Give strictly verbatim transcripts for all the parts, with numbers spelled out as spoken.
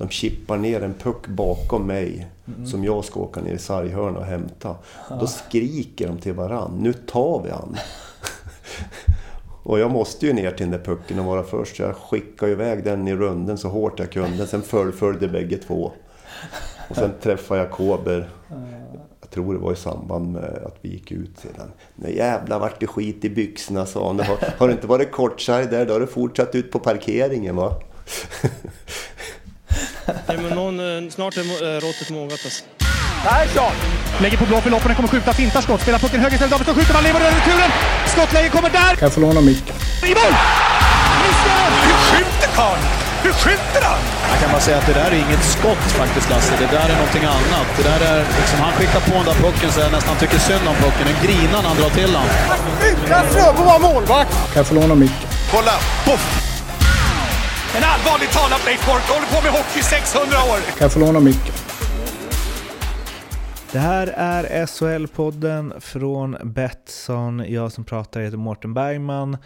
de chippar ner en puck bakom mig mm. som jag ska åka ner i sarghörn och hämta. Ja. Då skriker de till varann, nu tar vi han. Och jag måste ju ner till den där pucken och vara först. Så jag skickade iväg den i runden så hårt jag kunde. Sen följde bägge två. Och sen träffade jag Kober. Jag tror det var i samband med att vi gick ut sedan. Nej jävla vart det skit i byxorna, sa han. Har, har det inte varit kortsarg där, då har det fortsatt ut på parkeringen, va? Nej, men någon, snart är råttet mågat alltså. Persson! Lägger på blå förloppen, kommer skjuta, fintar skott, spelar pucken höger istället, Davidsson skjuter, man lever över returen! Skottläge kommer där! Kan jag få låna micken? I mål! Hur skjuter karln? Hur skjuter han? Jag kan bara säga att det där är inget skott faktiskt, Lasse, det där är någonting annat. Det där är liksom, han skickar på den där pucken så jag nästan tycker synd om pucken, den grinar när han drar till han. Utan Fröbo var målvakt! Kan jag få låna micken? Kolla! Puff! En allvarlig talad Blake Park, håller på med hockey sexhundra år! Kan jag få låna micken? Det här är S H L-podden från Betsson. Jag som pratar heter Mårten Bergman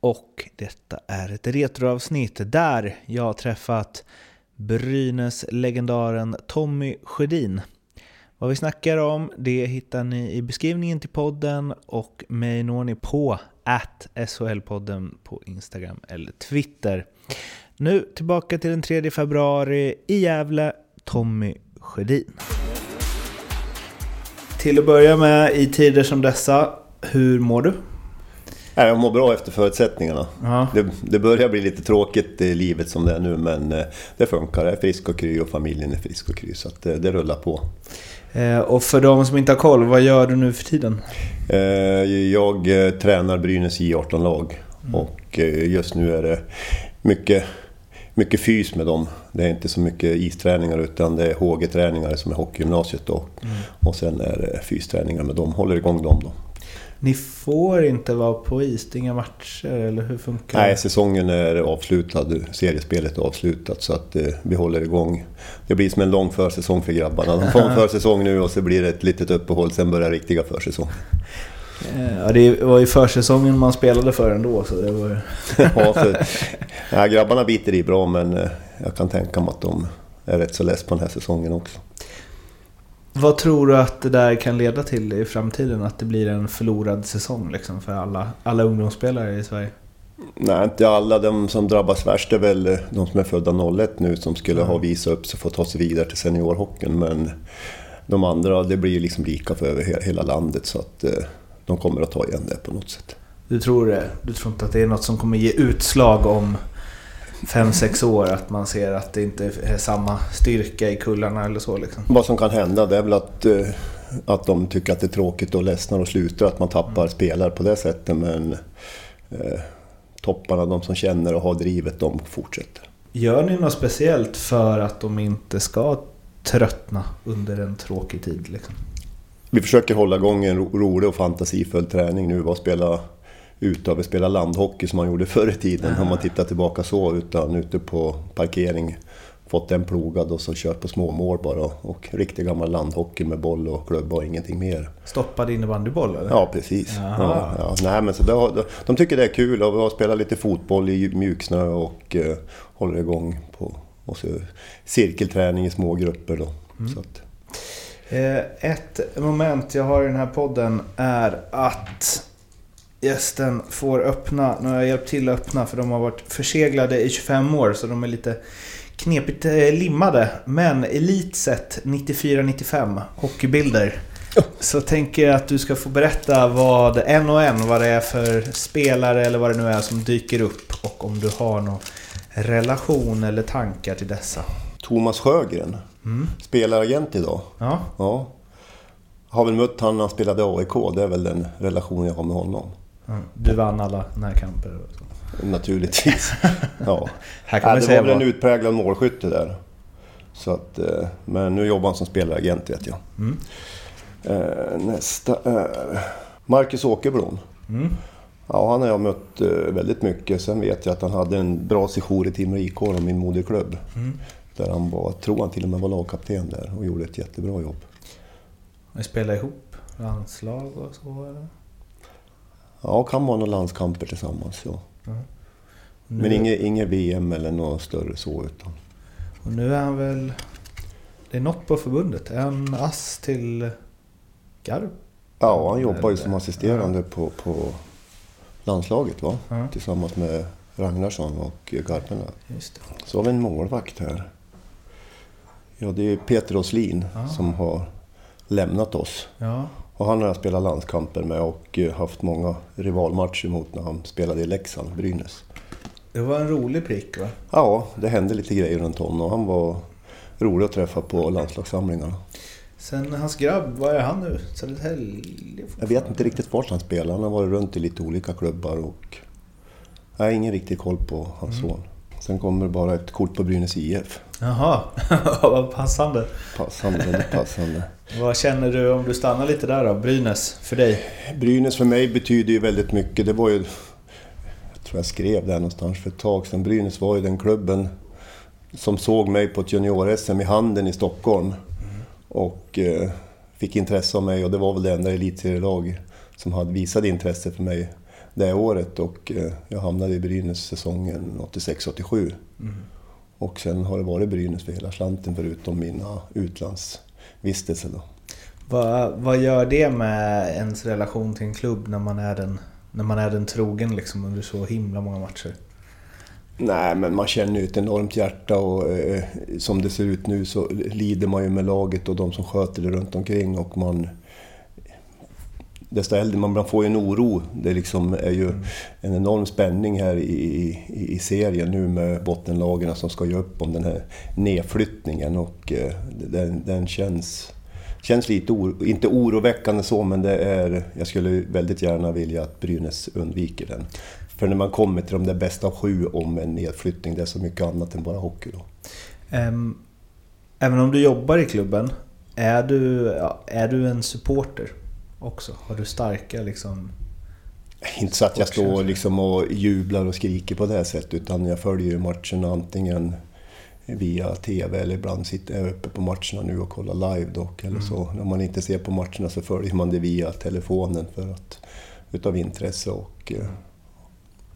och detta är ett retroavsnitt där jag har träffat Brynäs-legendaren Tommy Sjödin. Vad vi snackar om det hittar ni i beskrivningen till podden och mig når ni på at S H L-podden på Instagram eller Twitter. Nu tillbaka till den tredje februari i Gävle, Tommy Sjödin. Till att börja med, i tider som dessa, hur mår du? Jag mår bra efter förutsättningarna. Ja. Det, det börjar bli lite tråkigt i livet som det är nu, men det funkar. Jag är frisk och kry och familjen är frisk och kry, så att det, det rullar på. Eh, och för de som inte har koll, vad gör du nu för tiden? Eh, jag tränar Brynäs I arton-lag mm. och just nu är det mycket... mycket fys med dem. Det är inte så mycket isträningar utan det är H G-träningar som är hockeygymnasiet då. Mm. Och sen är det fysträningar med dem. Håller igång dem då. Ni får inte vara på is, inga matcher eller hur funkar det? Nej, säsongen är avslutad. Seriespelet är avslutat så att eh, vi håller igång. Det blir som en lång försäsong för grabbarna. De får en försäsong nu och så blir det ett litet uppehåll. Sen börjar riktiga försäsong. Ja, det var ju försäsongen man spelade för ändå så det var... ja, för, ja, grabbarna biter i bra men jag kan tänka mig att de är rätt så less på den här säsongen också. Vad tror du att det där kan leda till i framtiden? Att det blir en förlorad säsong liksom, för alla, alla ungdomsspelare i Sverige? Nej, inte alla. De som drabbas värst är väl de som är födda noll ett nu som skulle mm. ha visat upp sig för att ta sig vidare till seniorhockeyn. Men de andra, det blir liksom lika för över hela landet så att... de kommer att ta igen det på något sätt. Du tror det? Du tror inte att det är något som kommer ge utslag om fem sex år? Att man ser att det inte är samma styrka i kullarna eller så? Liksom? Vad som kan hända det är väl att, att de tycker att det är tråkigt och ledsnar och slutar. Att man tappar mm. spelare på det sättet. Men eh, topparna, de som känner och har drivet, de fortsätter. Gör ni något speciellt för att de inte ska tröttna under en tråkig tid liksom? Vi försöker hålla igång en rolig och fantasifull träning nu. Att spela utöver, spela landhockey som man gjorde förr i tiden. Om man tittar tillbaka så, utan ute på parkering. Fått den plogad och så kört på små mål bara. Och riktigt gammal landhockey med boll och klubba och ingenting mer. Stoppade innebandyboll eller? Ja, precis. Ja, ja. Nej, men så det, de tycker det är kul och vi har spelat lite fotboll i mjuksnö och eh, håller igång på och så, cirkelträning i små grupper. Då. Mm. Så att, ett moment jag har i den här podden är att gästen får öppna. Nu har jag hjälpt till att öppna för de har varit förseglade i tjugofem år så de är lite knepigt limmade. Men Elitset nittiofyra nittiofem hockeybilder. Så tänker jag att du ska få berätta vad en och en, vad det är för spelare eller vad det nu är som dyker upp och om du har någon relation eller tankar till dessa. Thomas Sjögren. Mm. Spelaragent idag. Ja. Ja. Har väl mött han när han spelade A I K. Det är väl den relationen jag har med honom. Mm. Du vann alla närkamper och så. Naturligtvis. Ja. Här kan ja, det var väl en utpräglad målskytte där. Så att, men nu jobbar han som spelaragent vet jag. Mm. Nästa är Marcus Åkerblom. Mm. Ja, han har jag mött väldigt mycket. Sen vet jag att han hade en bra sejour i Timrå I K och min moderklubb. Mm. Där han var, tror han till och med var lagkapten där och gjorde ett jättebra jobb. Ni spelar ihop landslag och så eller? Ja, kan vara några landskamper tillsammans, ja. Mm. Nu... Men inget inge V M eller något större så utan. Och nu är han väl... Det är något på förbundet. En ass till Garp. Ja, han jobbar ju som assisterande ja. på, på landslaget va? Ja. Tillsammans med Ragnarsson och Garpenlöv. Just det. Så har vi en målvakt här. Ja, det är Peter Åslin ja. som har lämnat oss. Ja. Och han har jag spelat landskamper med och haft många rivalmatcher mot när han spelade i Leksand, Brynäs. Det var en rolig prick va? Ja, det hände lite grejer runt honom och han var rolig att träffa på landslagssamlingarna. Sen hans grabb, vad är han nu? Jag vet inte riktigt vart han spelar. Han har varit runt i lite olika klubbar och jag har ingen riktig koll på hans mm. son. Sen kommer bara ett kort på Brynäs I F. Jaha, vad passande. Passande, passande. Vad känner du om du stannar lite där då? Brynäs för dig? Brynäs för mig betyder ju väldigt mycket. Det var ju, jag tror jag skrev där någonstans för ett tag sedan. Brynäs var ju den klubben som såg mig på ett junior-S M i Handen i Stockholm. Mm. Och eh, fick intresse av mig och det var väl det enda elitserielag som hade visat intresse för mig det året och eh, jag hamnade i Brynäs säsongen åttiosex åttiosju. Mm. Och sen har det varit Brynäs för hela slanten förutom mina utlandsvistelser då. Vad, vad gör det med ens relation till en klubb när man är den, när man är den trogen liksom under så himla många matcher? Nej, men man känner ju ett enormt hjärta och eh, som det ser ut nu så lider man ju med laget och de som sköter det runt omkring och man desto äldre man får ju en oro. Det liksom är ju mm. en enorm spänning här i, i, i serien nu med bottenlagarna som ska ju upp om den här nedflyttningen och eh, den, den känns, känns lite oro, inte oroväckande så men det är, jag skulle väldigt gärna vilja att Brynäs undviker den. För när man kommer till de där bästa sju om en nedflyttning, det är så mycket annat än bara hockey då. Um, även om du jobbar i klubben, är du, är du en supporter också? Har du starka liksom... Inte så att jag står liksom och jublar och skriker på det här sättet, utan jag följer ju matcherna antingen via tv eller ibland sitter jag uppe på matcherna nu och kollar live dock. Eller mm. så. När man inte ser på matcherna så följer man det via telefonen för att, utav intresse och... Mm.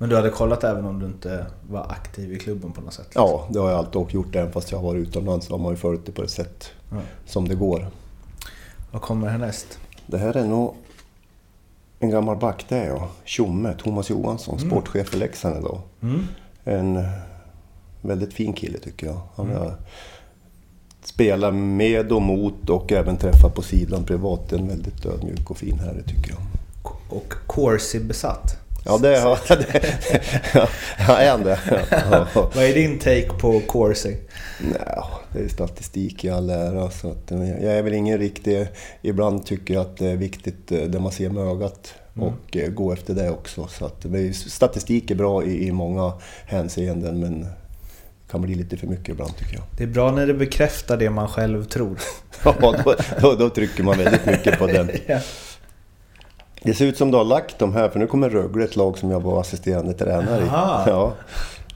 Men du hade kollat även om du inte var aktiv i klubben på något sätt? Liksom. Ja, det har jag alltid gjort. Även fast jag har varit utomlands så har man ju följt det på det sätt mm. som det går. Vad kommer härnäst? Det här är nog en gammal back där jag. Tjomme, Thomas Johansson, mm. sportchef för Leksand idag. Mm. En väldigt fin kille tycker jag. Han mm. spelar med och mot och även träffar på sidan privat. En väldigt ödmjuk och fin herre tycker jag. Och Corsi besatt? Ja, det har ja, ja, ja, jag. Ja, ja. Vad är din take på Corsi? Nej, det är statistik i all ära. Så att, jag är väl ingen riktig... Ibland tycker jag att det är viktigt det man ser med ögat och mm. gå efter det också. Så att, statistik är bra i, i många hänseenden men kan bli lite för mycket ibland tycker jag. Det är bra när det bekräftar det man själv tror. Ja, då, då, då trycker man väldigt mycket på den. Ja. Det ser ut som du har lagt dem här, för nu kommer Rögle, ett lag som jag var assisterande tränare i. Ja.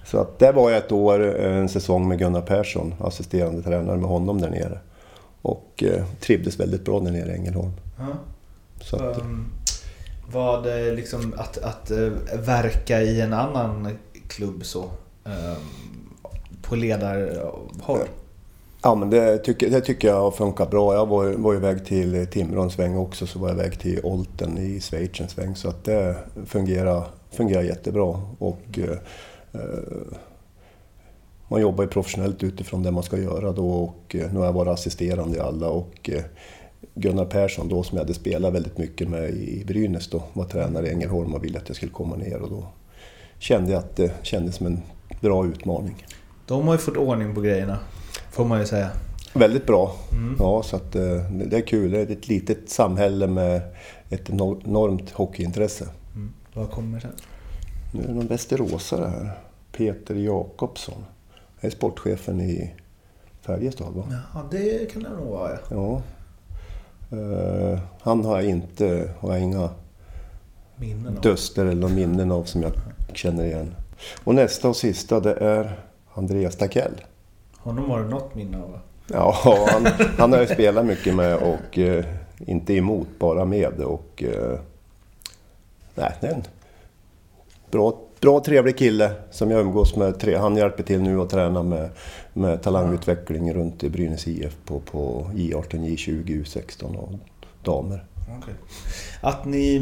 Så att där var jag ett år, en säsong med Gunnar Persson, assisterande tränare med honom där nere. Och eh, trivdes väldigt bra där nere i Ängelholm. Ja. Så att, um, var det liksom att, att uh, verka i en annan klubb så, um, på ledarhåll? Uh, Ja, men det tycker, det tycker jag har funkat bra. Jag var, var iväg till Timrå en sväng också, så var jag iväg till Olten i Schweiz en sväng. Så att det fungerar, fungerar jättebra. Och, eh, man jobbar ju professionellt utifrån det man ska göra då. Och, nu har jag varit assisterande i alla. Och, eh, Gunnar Persson då, som jag hade spelat väldigt mycket med i Brynäs då, var tränare i Ängelholm och ville att jag skulle komma ner. Och då kände jag att det kändes som en bra utmaning. De har ju fått ordning på grejerna. Får man ju säga. Väldigt bra. Mm. Ja, så att det är kul. Det är ett litet samhälle med ett enormt hockeyintresse. Mm. Vad kommer sen? Nu är det någon västeråsare här. Peter Jakobsson. Han är sportchefen i Färjestad, va? Ja, det kan det nog vara, ja. ja. Uh, han har jag inte, har jag inga minnen duster eller minnen av som jag känner igen. Och nästa och sista, det är Andreas Takell. Honom har du något minne av? Ja, han, han har ju spelat mycket med och eh, inte emot, bara med. Och, eh, nej, en bra bra trevlig kille som jag umgås med. Han hjälper till nu att träna med, med talangutveckling runt i Brynäs I F på, på J arton, J tjugo, U sexton och damer. Okay. Att ni,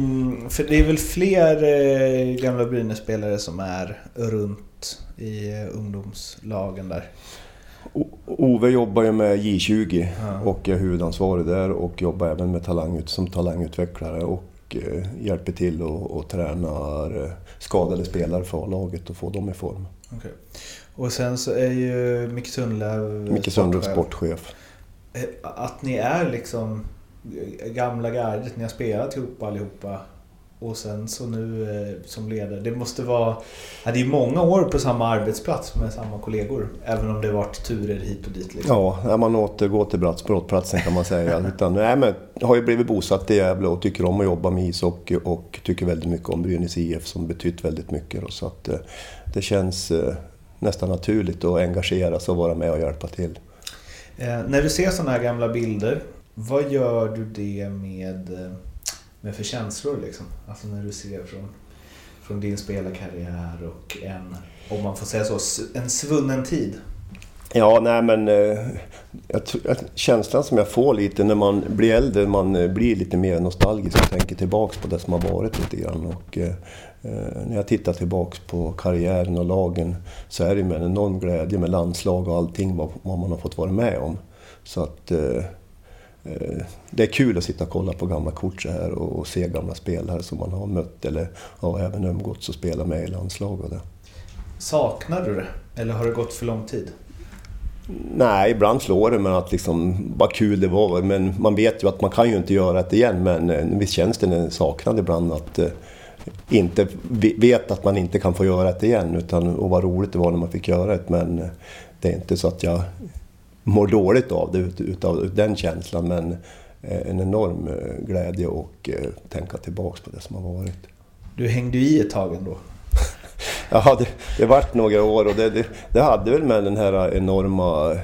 för det är väl fler gamla Brynäs-spelare som är runt i ungdomslagen där? Ove jobbar ju med J tjugo ja. och är huvudansvarig där och jobbar även med talang, som talangutvecklare och eh, hjälper till och, och tränar skadade spelare för laget och får dem i form. Okay. Och sen så är ju Micke Sundlöv Micke Sundlöv sportchef. Att ni är liksom gamla gardet, ni har spelat ihop allihopa och sen så nu eh, som ledare, det måste vara, ja, det är många år på samma arbetsplats med samma kollegor, även om det har varit turer hit och dit liksom. Ja, när man återgår till brottsplatsen kan man säga. Utan, nej, men har ju blivit bosatt i Gävle och tycker om att jobba med ishockey och tycker väldigt mycket om Brynäs I F som betytt väldigt mycket då, så att eh, det känns eh, nästan naturligt att engagera sig och vara med och hjälpa till. Eh, när du ser sådana här gamla bilder, vad gör du det med, med för känslor liksom? Alltså när du ser från, från din spelarkarriär och en, om man får säga så, en svunnen tid. Ja, nej men jag tror, känslan som jag får lite när man blir äldre, man blir lite mer nostalgisk och tänker tillbaka på det som har varit lite grann. Och eh, när jag tittar tillbaka på karriären och lagen så är det med en enorm glädje med landslag och allting vad, vad man har fått vara med om. Så att eh, det är kul att sitta och kolla på gamla kort så här och se gamla spelare som man har mött eller har ja, även umgåtts och spela med i landslag och det. Saknar du det? Eller har det gått för lång tid? Nej, ibland slår det, men att liksom, vad kul det var. Men man vet ju att man kan ju inte göra det igen, men visst känns det saknad ibland att inte vet att man inte kan få göra det igen, utan och vad roligt det var när man fick göra det, men det är inte så att jag mår dåligt av det, utav den känslan, men en enorm glädje och tänka tillbaka på det som har varit. Du hängde ju i ett tag ändå. Ja, det, det vart några år och det, det, det hade väl med den här enorma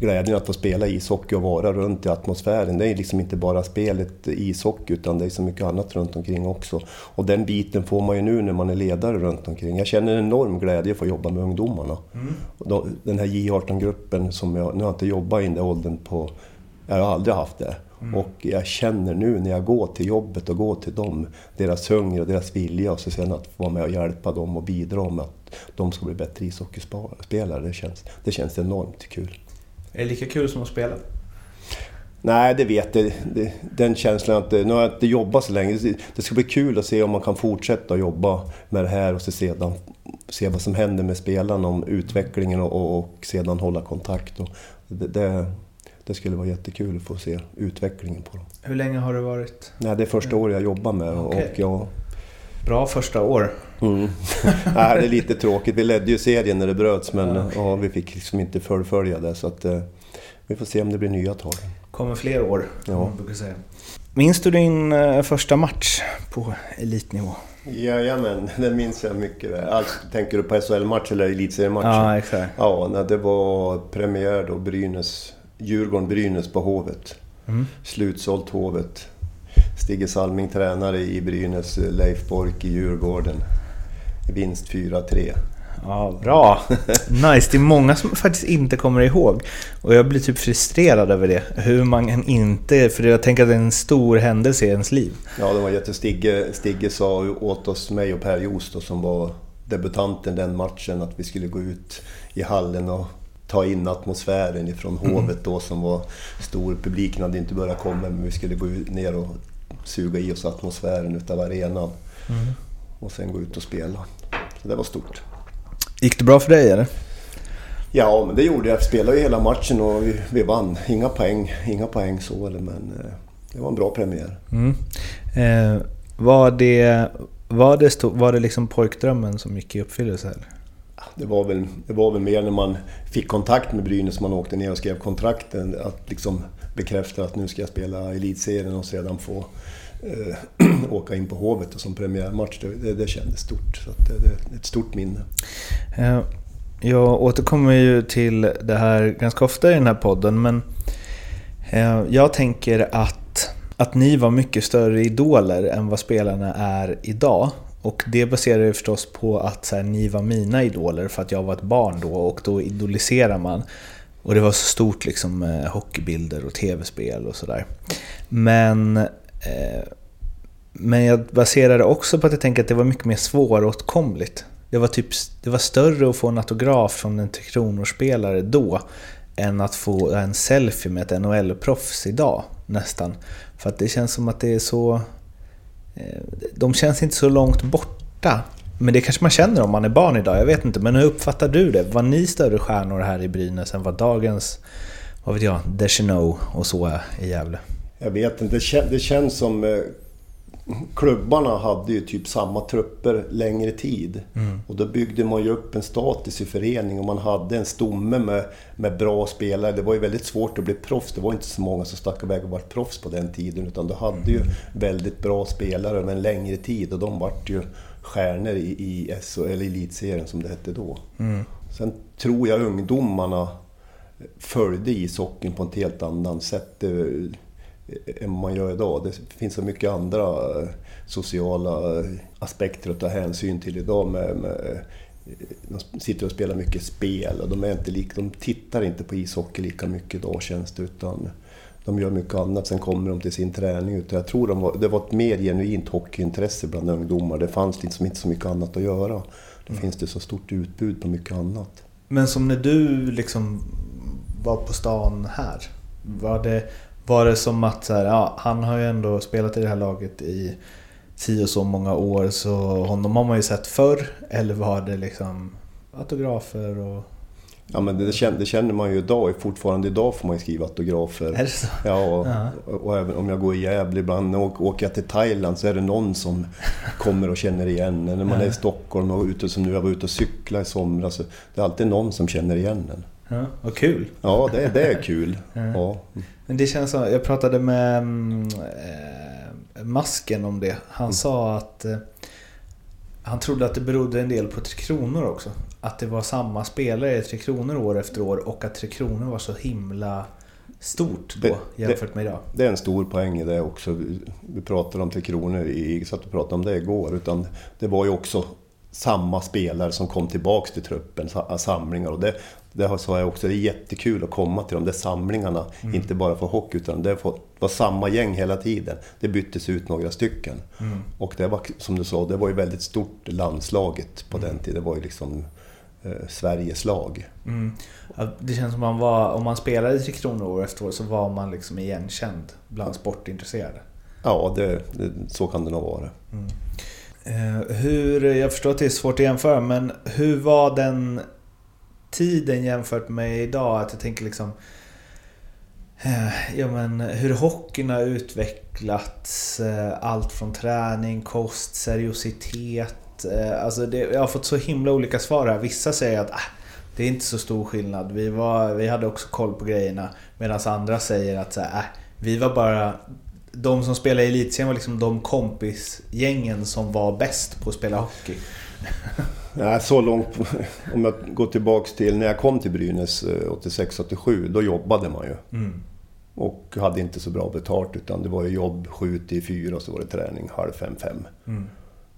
glädjen att få spela ishockey och vara runt i atmosfären. Det är liksom inte bara spelet ishockey utan det är så mycket annat runt omkring också. Och den biten får man ju nu när man är ledare runt omkring. Jag känner en enorm glädje för att jobba med ungdomarna. Mm. Och då, den här J arton-gruppen som jag, nu har jag inte jobbat i den åldern på, jag har aldrig haft det. Mm. Och jag känner nu när jag går till jobbet och går till dem, deras hunger och deras vilja och så sen att vara med och hjälpa dem och bidra med att de ska bli bättre ishockeyspelare, det känns, det känns enormt kul. Är det lika kul som att spela? Nej, det vet jag. Den känslan att nu har jag inte jobbat så länge. Det ska bli kul att se om man kan fortsätta jobba med det här och sedan se vad som händer med spelarna, om utvecklingen och, och sedan hålla kontakt. Och det, det, det skulle vara jättekul att få se utvecklingen på dem. Hur länge har det varit? Nej, det är första året jag jobbar med. Okay. Och jag... Bra första år. Mm. Nej, det är lite tråkigt. Vi ledde ju serien när det bröts, men ja, okay. ja, vi fick liksom inte fullfölja det. Så att, eh, vi får se om det blir nya tag. Kommer fler år, ja. Man brukar säga. Minns du din eh, första match på elitnivå? Jajamän, det minns jag mycket väl. Alltså, tänker du på S H L-match eller elitseriematch? Ja, exakt. Ja, när det var premiär då, Brynäs, Djurgården Brynäs på Hovet. Mm. Slutsålt Hovet. Stigge Salming tränare i Brynäs, Leif Bork i Djurgården. Vinst fyra tre. Ja, bra. Nice, det är många som faktiskt inte kommer ihåg. Och jag blir typ frustrerad över det. Hur man inte, för jag tänker att det är en stor händelse i ens liv. Ja, det var jätte. Stigge, Stigge sa åt oss, mig och Per Jost som var debutanten den matchen, att vi skulle gå ut i hallen och ta in atmosfären ifrån hovet då som var stor, publiken hade inte börjat komma, men vi skulle gå ner och suga i oss atmosfären utav arenan mm. och sen gå ut och spela. Så det var stort. Gick det bra för dig eller? Ja, men det gjorde jag. Jag spelade ju hela matchen och vi, vi vann. Inga poäng, inga poäng så, men det var en bra premiär. Mm. Eh, var det, var det, stod, var det liksom pojkdrömmen som gick i uppfyllelse eller? Det var, väl, det var väl mer när man fick kontakt med Brynäs, man åkte ner och skrev kontrakten, att liksom bekräfta att nu ska jag spela elitserien och sedan få eh, åka in på hovet och som premiärmatch, det, det, det kändes stort. Så att det, det är ett stort minne. Jag återkommer ju till det här ganska ofta i den här podden, men eh, jag tänker att, att ni var mycket större idoler än vad spelarna är idag. Och det baserar ju förstås på att så här, ni var mina idoler för att jag var ett barn då, och då idoliserar man. Och det var så stort liksom, eh, hockeybilder och tv-spel och sådär. Men, eh, men jag baserade också på att jag tänkte att det var mycket mer svåråtkomligt. Det var, typ, det var större att få en autograf från en Tre Kronor-spelare då än att få en selfie med ett N H L-proffs idag nästan. För att det känns som att det är så... De känns inte så långt borta. Men det kanske man känner om man är barn idag, jag vet inte. Men hur uppfattar du det? Var ni större stjärnor här i Brynäs än vad dagens, vad vet jag, Deschenaux och så är i Gävle? Jag vet inte, det känns som klubbarna hade ju typ samma trupper längre tid. Mm. Och då byggde man ju upp en status i förening och man hade en stomme med, med bra spelare. Det var ju väldigt svårt att bli proffs. Det var inte så många som stack iväg och var proffs på den tiden, utan du hade ju väldigt bra spelare över en längre tid och de var ju stjärnor i, i S H L, eller elitserien som det hette då. Mm. Sen tror jag ungdomarna följde i socken på ett helt annat sätt än man gör idag. Det finns så mycket andra sociala aspekter att ta hänsyn till idag. Med, med, de sitter och spelar mycket spel och de, är inte lik, de tittar inte på ishockey lika mycket idag känns det, utan de gör mycket annat. Sen kommer de till sin träning ut. Jag tror de var, det var ett mer genuint hockeyintresse bland ungdomar. Det fanns liksom inte så mycket annat att göra. Det mm. finns det så stort utbud på mycket annat. Men som när du liksom var på stan här, var det... Var det som att så här, ja, han har ju ändå spelat i det här laget i tio och så många år så honom har man ju sett förr, eller var det liksom autografer och... Ja, men det, det, känner, det känner man ju idag, fortfarande idag får man ju skriva autografer. Är det så? Ja, och, uh-huh. och, och även om jag går i Gävle ibland och åker jag till Thailand så är det någon som kommer och känner igen en. När man uh-huh. är i Stockholm och ute, som nu jag var ute och cykla i somras, så det är alltid någon som känner igen en. Ja, vad kul. Ja, det, det är kul. Ja. Ja. Men det känns som, jag pratade med äh, Masken om det. Han mm. sa att äh, han trodde att det berodde en del på Tre Kronor också. Att det var samma spelare i Tre Kronor år efter år och att Tre Kronor var så himla stort då det, jämfört med idag. Det är en stor poäng i det också. Vi pratade om Tre Kronor, i, så att vi pratade om det igår, utan det var ju också samma spelare som kom tillbaks till truppen, samlingar, och det, det sa jag också, det är jättekul att komma till de där samlingarna, mm. inte bara för hockey utan det var samma gäng hela tiden, det byttes ut några stycken mm. och det var, som du sa, det var ju väldigt stort landslaget på mm. den tiden, det var ju liksom eh, Sveriges lag. Mm. Ja, det känns som att man var, om man spelade Tre Kronor år efter år så var man liksom igenkänd bland sportintresserade. Ja, det, det, så kan det nog vara. Mm. Hur, jag förstår att det är svårt att jämföra, men hur var den tiden jämfört med idag? Att jag tänker liksom, ja, men hur hockeyn har utvecklats, allt från träning, kost, seriositet, alltså det, jag har fått så himla olika svar här. Vissa säger att äh, det är inte så stor skillnad, vi, var, vi hade också koll på grejerna, medan andra säger att äh, vi var bara... De som spelade i elitserien var liksom de kompisgängen som var bäst på att spela hockey. Nej, så långt, om jag går tillbaka till när jag kom till Brynäs åttiosex åttiosju, då jobbade man ju. Mm. Och hade inte så bra betalt, utan det var ju jobb sju till fyra och så var det träning halv fem fem. Mm.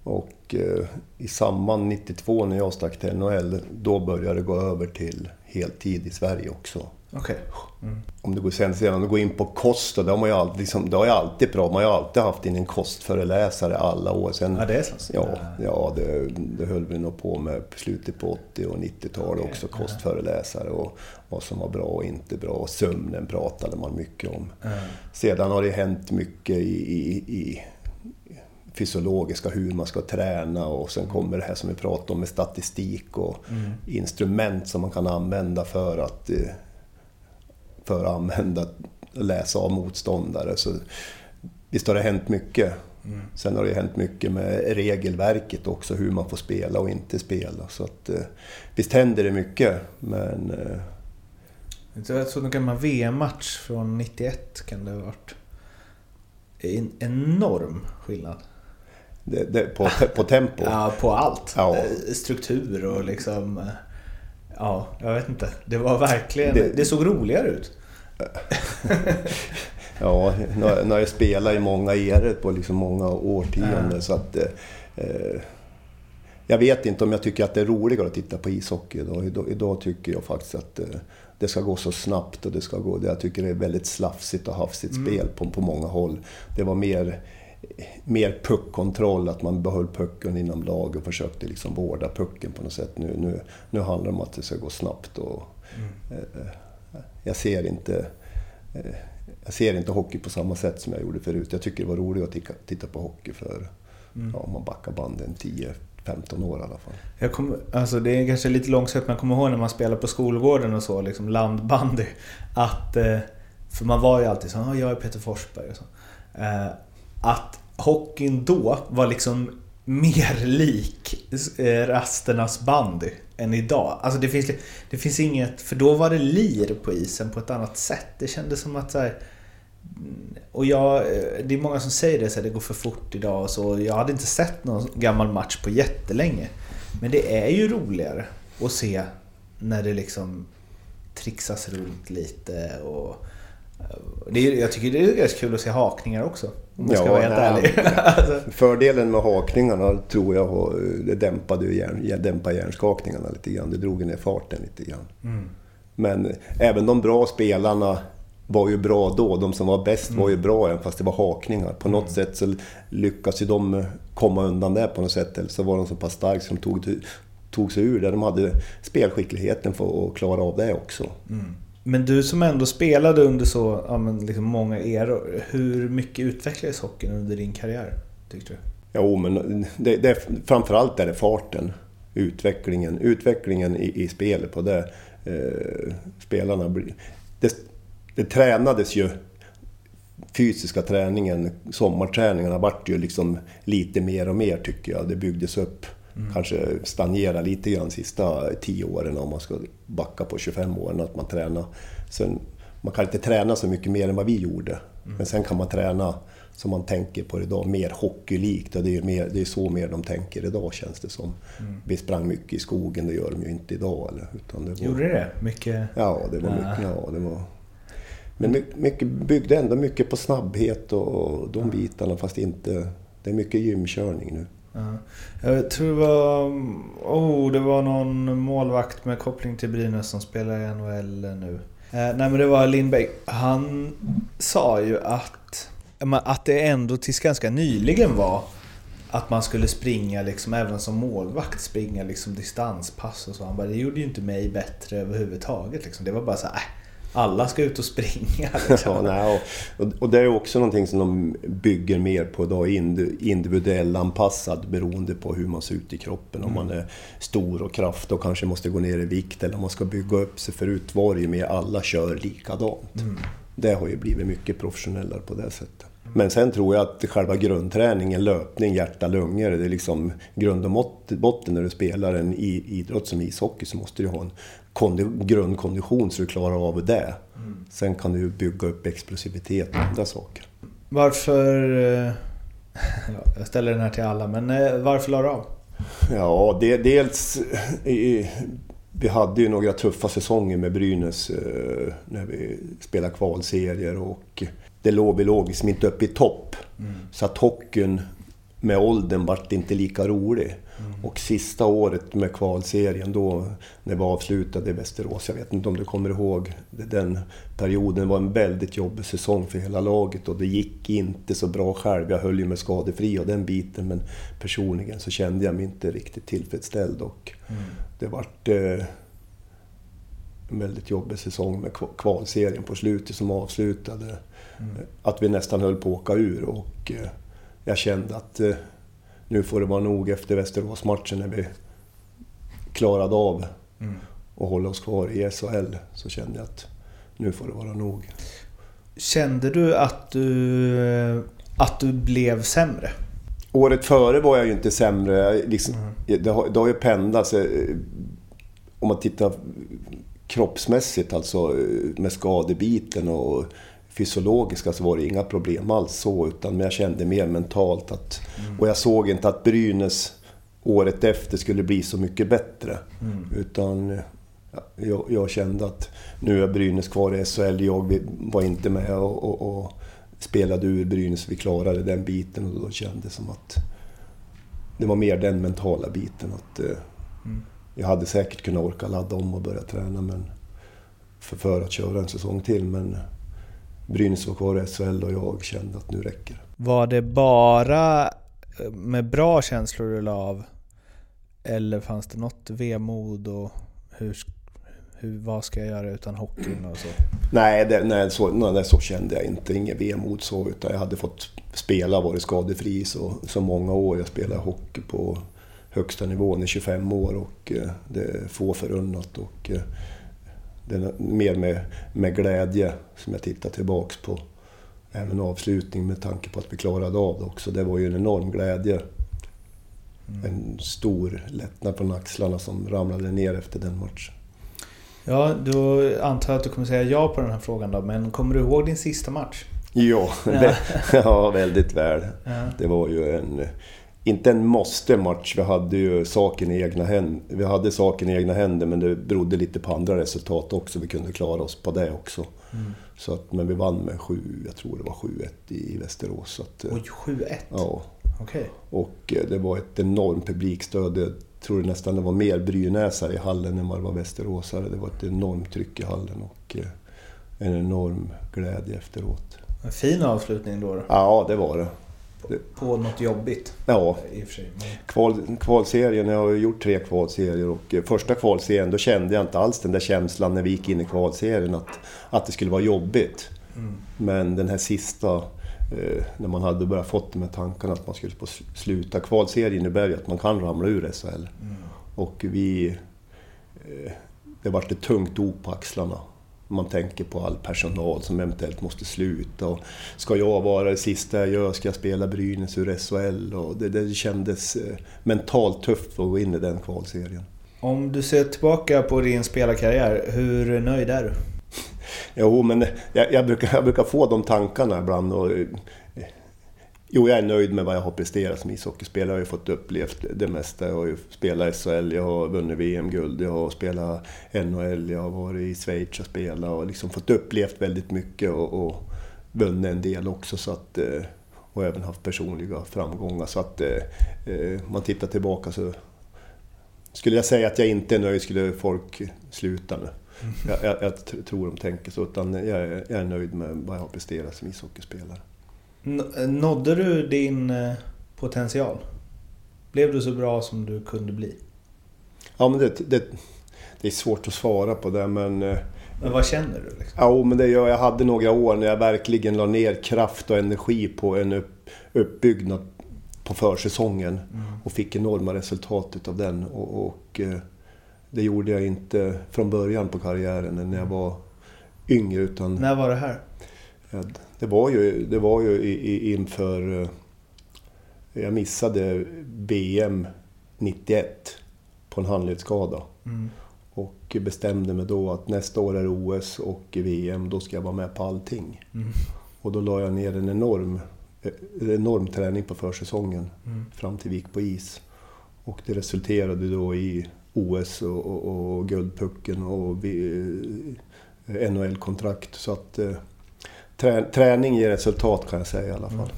Och eh, i samband nittiotvå när jag stack till N H L, då började jag gå över till heltid i Sverige också. Okay. Mm. Om du går sen sedan du går in på kost, och det har man ju alltid liksom, det har jag alltid pratat, man har ju alltid haft in en kostföreläsare alla år sen. Ja, det är så. Ja, ja, det, det höll vi nog på med på slutet på åttio- och nittiotalet, okay. Också kostföreläsare och vad som var bra och inte bra, och sömnen pratade man mycket om. Mm. Sedan har det hänt mycket i, i, i fysiologiska, hur man ska träna, och sen kommer det här som vi pratade om med statistik och mm. instrument som man kan använda för att för att använda, läsa av motståndare. Så visst har det hänt mycket. Mm. Sen har det hänt mycket med regelverket också, hur man får spela och inte spela. Så att, visst händer det mycket, men... Jag såg en gammal V M-match från nittioett, kan det ha varit. En enorm skillnad. Det, det, på, på tempo? Ja, på allt. Ja. Struktur och liksom... Ja, jag vet inte. Det var verkligen... Det, det såg roligare ut. Ja, när jag spelar i många eror på liksom många årtionden, så att eh, jag vet inte om jag tycker att det är roligare att titta på ishockey idag. Idag, idag tycker jag faktiskt att eh, det ska gå så snabbt och det ska gå. Jag tycker det är väldigt slafsigt och hafsigt mm. spel på, på många håll. Det var mer, mer puckkontroll, att man behöll pucken inom lag och försökte liksom vårda pucken på något sätt. Nu, nu, nu handlar det om att det ska gå snabbt och mm. eh, jag ser inte... Eh, Jag ser inte hockey på samma sätt som jag gjorde förut. Jag tycker det var roligt att ticka, titta på hockey för mm. ja, om man backar banden tio femton år i alla fall. Jag kommer, alltså det är kanske lite långsökt, man kommer ihåg när man spelade på skolgården och så, liksom landbandy. Att, för man var ju alltid så, ah, jag är Peter Forsberg. Och så. Att hockeyn då var liksom mer lik rasternas bandy än idag. Alltså det finns, det finns inget, för då var det lir på isen på ett annat sätt. Det kändes som att så här, och jag, det är många som säger det så här, det går för fort idag och så. Jag hade inte sett någon gammal match på jättelänge. Men det är ju roligare att se när det liksom trixas runt lite och det är, jag tycker det är ganska kul att se hakningar också. Om man ska ja, vara helt ärlig. Alltså. Fördelen med hakningarna tror jag det dämpade hjärn, dämpade hjärnskakningarna lite grann. Det drog ner farten lite grann. Mm. Men även de bra spelarna var ju bra då. De som var bäst mm. var ju bra även fast det var hakningar. På något mm. sätt så lyckas ju de komma undan det på något sätt. Eller så var de så pass starka som tog, tog sig ur där. De hade spelskickligheten för att klara av det också. Mm. Men du som ändå spelade under så ja, men liksom många eror, hur mycket utvecklades hockeyn under din karriär, tyckte du? Jo, men det, det, framförallt är det farten, utvecklingen, utvecklingen i, i spelet på det. Eh, spelarna, det, det tränades ju, fysiska träningen, sommarträningarna vart ju liksom lite mer och mer tycker jag, det byggdes upp. Mm. Kanske stagnera lite grann de sista tio åren om man ska backa på tjugofem åren att man tränar. Sen, man kan inte träna så mycket mer än vad vi gjorde. Mm. Men sen kan man träna som man tänker på idag, mer hockeylikt. Och det är, mer, det är så mer de tänker idag känns det som. Mm. Vi sprang mycket i skogen, det gör de ju inte idag. Eller, utan det var, gjorde det? Mycket? Ja, det var mycket. Ja, det var, men mycket, byggde ändå mycket på snabbhet och, och de bitarna fast inte. Det är mycket gymkörning nu. Uh, jag tror det var, oh, det var någon målvakt med koppling till Brynäs som spelar i N H L nu. Uh, nej men det var Lindberg. Han sa ju att, att det ändå tills ganska nyligen var att man skulle springa liksom, även som målvakt springa liksom, distanspass och så. Han bara, det gjorde ju inte mig bättre överhuvudtaget. Liksom. Det var bara så här, alla ska ut och springa. Ja, nej, och, och det är också någonting som de bygger mer på idag, individuell anpassad beroende på hur man ser ut i kroppen. Mm. Om man är stor och kraft och kanske måste gå ner i vikt eller om man ska bygga upp sig. Förut var det ju med alla kör likadant. Mm. Det har ju blivit mycket professionellare på det sättet. Men sen tror jag att själva grundträningen, löpning, hjärta, lungor, det är liksom grund och botten när du spelar en idrott som ishockey så måste du ha en kondi- grundkondition så du klarar av det. Mm. Sen kan du bygga upp explosivitet och andra saker. Varför, jag ställer den här till alla, men varför la du av? Ja, det, dels, vi hade ju några tuffa säsonger med Brynäs när vi spelade kvalserier och det låg vi låg liksom inte upp i topp. Mm. Så att hockeyn med åldern vart inte lika rolig. Mm. Och sista året med kvalserien då när vi avslutade i Västerås. Jag vet inte om du kommer ihåg. Den perioden var en väldigt jobbig säsong för hela laget. Och det gick inte så bra själv. Jag höll ju mig skadefri och den biten. Men personligen så kände jag mig inte riktigt tillfredsställd. Och mm. det vart... Eh, en väldigt jobbig säsong med kvalserien på slutet som avslutade mm. att vi nästan höll på att åka ur och jag kände att nu får det vara nog efter Västeråsmatchen när vi klarade av mm. och hålla oss kvar i S H L så kände jag att nu får det vara nog. Kände du att du, att du blev sämre? Året före var jag ju inte sämre. Liksom, mm. det, har, det har ju pendlat. Om man tittar kroppsmässigt, alltså med skadebiten och fysiologiska så var det inga problem alls så, utan jag kände mer mentalt att, mm. och jag såg inte att Brynäs året efter skulle bli så mycket bättre mm. utan jag, jag kände att nu är Brynäs kvar i S H L, jag var inte med och, och, och spelade ur Brynäs, vi klarade den biten och då kände det som att det var mer den mentala biten att eh, mm. jag hade säkert kunnat orka ladda om och börja träna men för, för att köra en säsong till, men Brynäs var kvar i S H L och jag kände att nu räcker. Var det bara med bra känslor du la av eller fanns det något vemod och hur, hur, vad ska jag göra utan hockeyn och så? Nej, det, nej, så, nej, så kände jag inte. Inget vemod så, utan jag hade fått spela, varit skadefri så, så många år. Jag spelade hockey på högsta nivån i tjugofem år och eh, det är få förunnat och eh, det är mer med, med glädje som jag tittar tillbaks på. Även avslutning med tanke på att vi klarade av det också. Det var ju en enorm glädje. Mm. En stor lättnad på axlarna som ramlade ner efter den matchen. Ja, då antar jag att du kommer säga ja på den här frågan då. Men kommer du ihåg din sista match? Ja, ja. Vä- ja väldigt väl. Ja. Det var ju en... Inte en måste-match, vi hade ju saken i egna händer. Vi hade saken i egna händer, men det berodde lite på andra resultat också. Vi kunde klara oss på det också. Mm. Så att, men vi vann med sju, jag tror det var sju ett i Västerås. Så att, oj, sju ett? Ja. Okej. Och det var ett enormt publikstöd. Jag tror nästan det var mer brynäsare i hallen än vad det var västeråsare. Det var ett enormt tryck i hallen och en enorm glädje efteråt. En fin avslutning då? då. Ja, det var det. På något jobbigt. Ja, i och för sig. Kval, kvalserien, jag har ju gjort tre kvalserier och första kvalserien då kände jag inte alls den där känslan när vi gick in i kvalserien att, att det skulle vara jobbigt. Mm. Men den här sista, eh, när man hade börjat fått de här tankarna att man skulle på sluta. Kvalserien innebär ju att man kan ramla ur S H L. Mm. Och vi, eh, det var ett tungt ok på axlarna. Man tänker på all personal som eventuellt måste sluta. Och ska jag vara det sista jag gör? Ska jag spela Brynäs ur S H L? Och det, det kändes mentalt tufft att gå in i den kvalserien. Om du ser tillbaka på din spelarkarriär, hur nöjd är du? Jo, men jag, jag, brukar, jag brukar få de tankarna ibland. Och, jo, jag är nöjd med vad jag har presterat som ishockeyspelare. Jag har ju fått upplevt det mesta. Jag har ju spelat S H L, jag har vunnit V M-guld, jag har spelat N H L, jag har varit i Schweiz och spelat och liksom fått upplevt väldigt mycket och, och vunnit en del också. Så att, och även haft personliga framgångar. Så att om man tittar tillbaka så skulle jag säga att jag inte är nöjd, skulle folk sluta nu. Jag, jag, jag tror de tänker så, utan jag är, jag är nöjd med vad jag har presterat som ishockeyspelare. Nådde du din potential? Blev du så bra som du kunde bli? Ja, men det, det, det är svårt att svara på det, men... Men vad känner du? Liksom? Ja, men det, jag hade några år när jag verkligen la ner kraft och energi på en upp, uppbyggnad på försäsongen. Mm. Och fick enorma resultat utav den. Och, och det gjorde jag inte från början på karriären när jag var yngre. Utan... När var det här? Det var ju, det var ju i, i, inför... Jag missade V M nittioett på en handledsskada. Mm. Och bestämde mig då att nästa år är det O S och V M, då ska jag vara med på allting. Mm. Och då la jag ner en enorm, en enorm träning på försäsongen mm. fram till vi gick på is. Och det resulterade då i O S och, och, och guldpucken och N H L-kontrakt. Så att... Träning ger resultat kan jag säga i alla fall.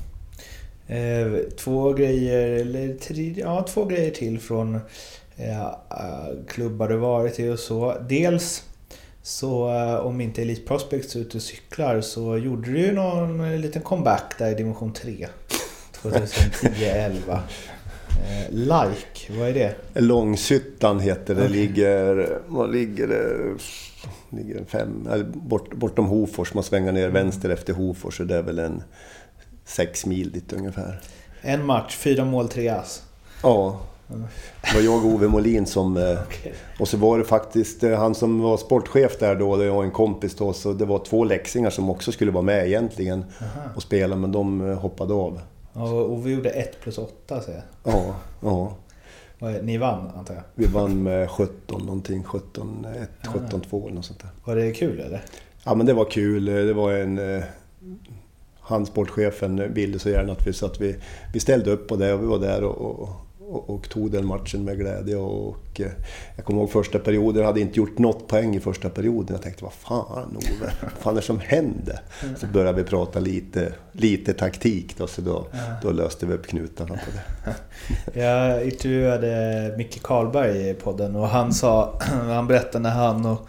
Mm. Eh, två grejer eller tre, ja, två grejer till från eh, klubbar du varit i och så. Dels så eh, om inte Elite Prospects ute och cyklar så gjorde du ju någon liten comeback där i division tre tjugohundratio elva. eh, like, vad är det? Långsyttan heter det. Okay. Ligger, vad ligger det? Ligger fem, bort, bortom Hofors, man svänger ner mm. vänster efter Hofors, så det är väl en sex mil dit ungefär. En match, fyra mål, tre ass. Ja, mm. det var jag och Ove Molin som... Okay. Och så var det faktiskt han som var sportchef där då, det var en kompis då, så det var två läxingar som också skulle vara med egentligen. Aha. Och spela, men de hoppade av. Och Ove gjorde ett plus åtta, säger jag. Ja, ja. Ni vann, antar jag. Vi vann med sjutton någonting, sjutton ett, ja, sjutton två eller något sånt där. Var det kul eller? Ja, men det var kul. Det var en eh, handsportchefen ville så gärna att vi så att vi vi ställde upp på det och vi var där och, och, och, och tog den matchen med glädje. Och, och jag kommer ihåg första perioden, jag hade inte gjort något poäng i första perioden. Jag tänkte, vad fan Ove, vad fan är det som hände? Så började vi prata lite, lite taktik då, så då, då löste vi upp knutarna på det. Jag intervjuade Micke Karlberg i podden och han sa, han berättade när han och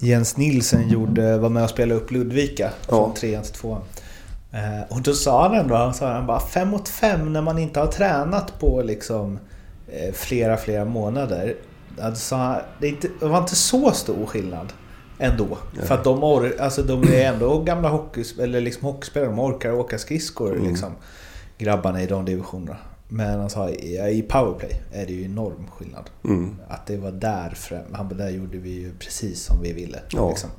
Jens Nilsson gjorde, var med och spelade upp Ludvika från trean till tvåan. Och då sa han då, han sa han bara fem mot fem när man inte har tränat på liksom flera flera månader. Alltså, det, inte, det var inte så stor skillnad ändå. Mm. För att de, or, alltså, de är ändå gamla hockeys, eller liksom hockeyspelare, de orkar åka skridskor mm. liksom, grabbarna i de divisionerna. Men han sa i powerplay är det ju enorm skillnad. Mm. Att det var där fram, han där gjorde vi ju precis som vi ville. Ja. Liksom.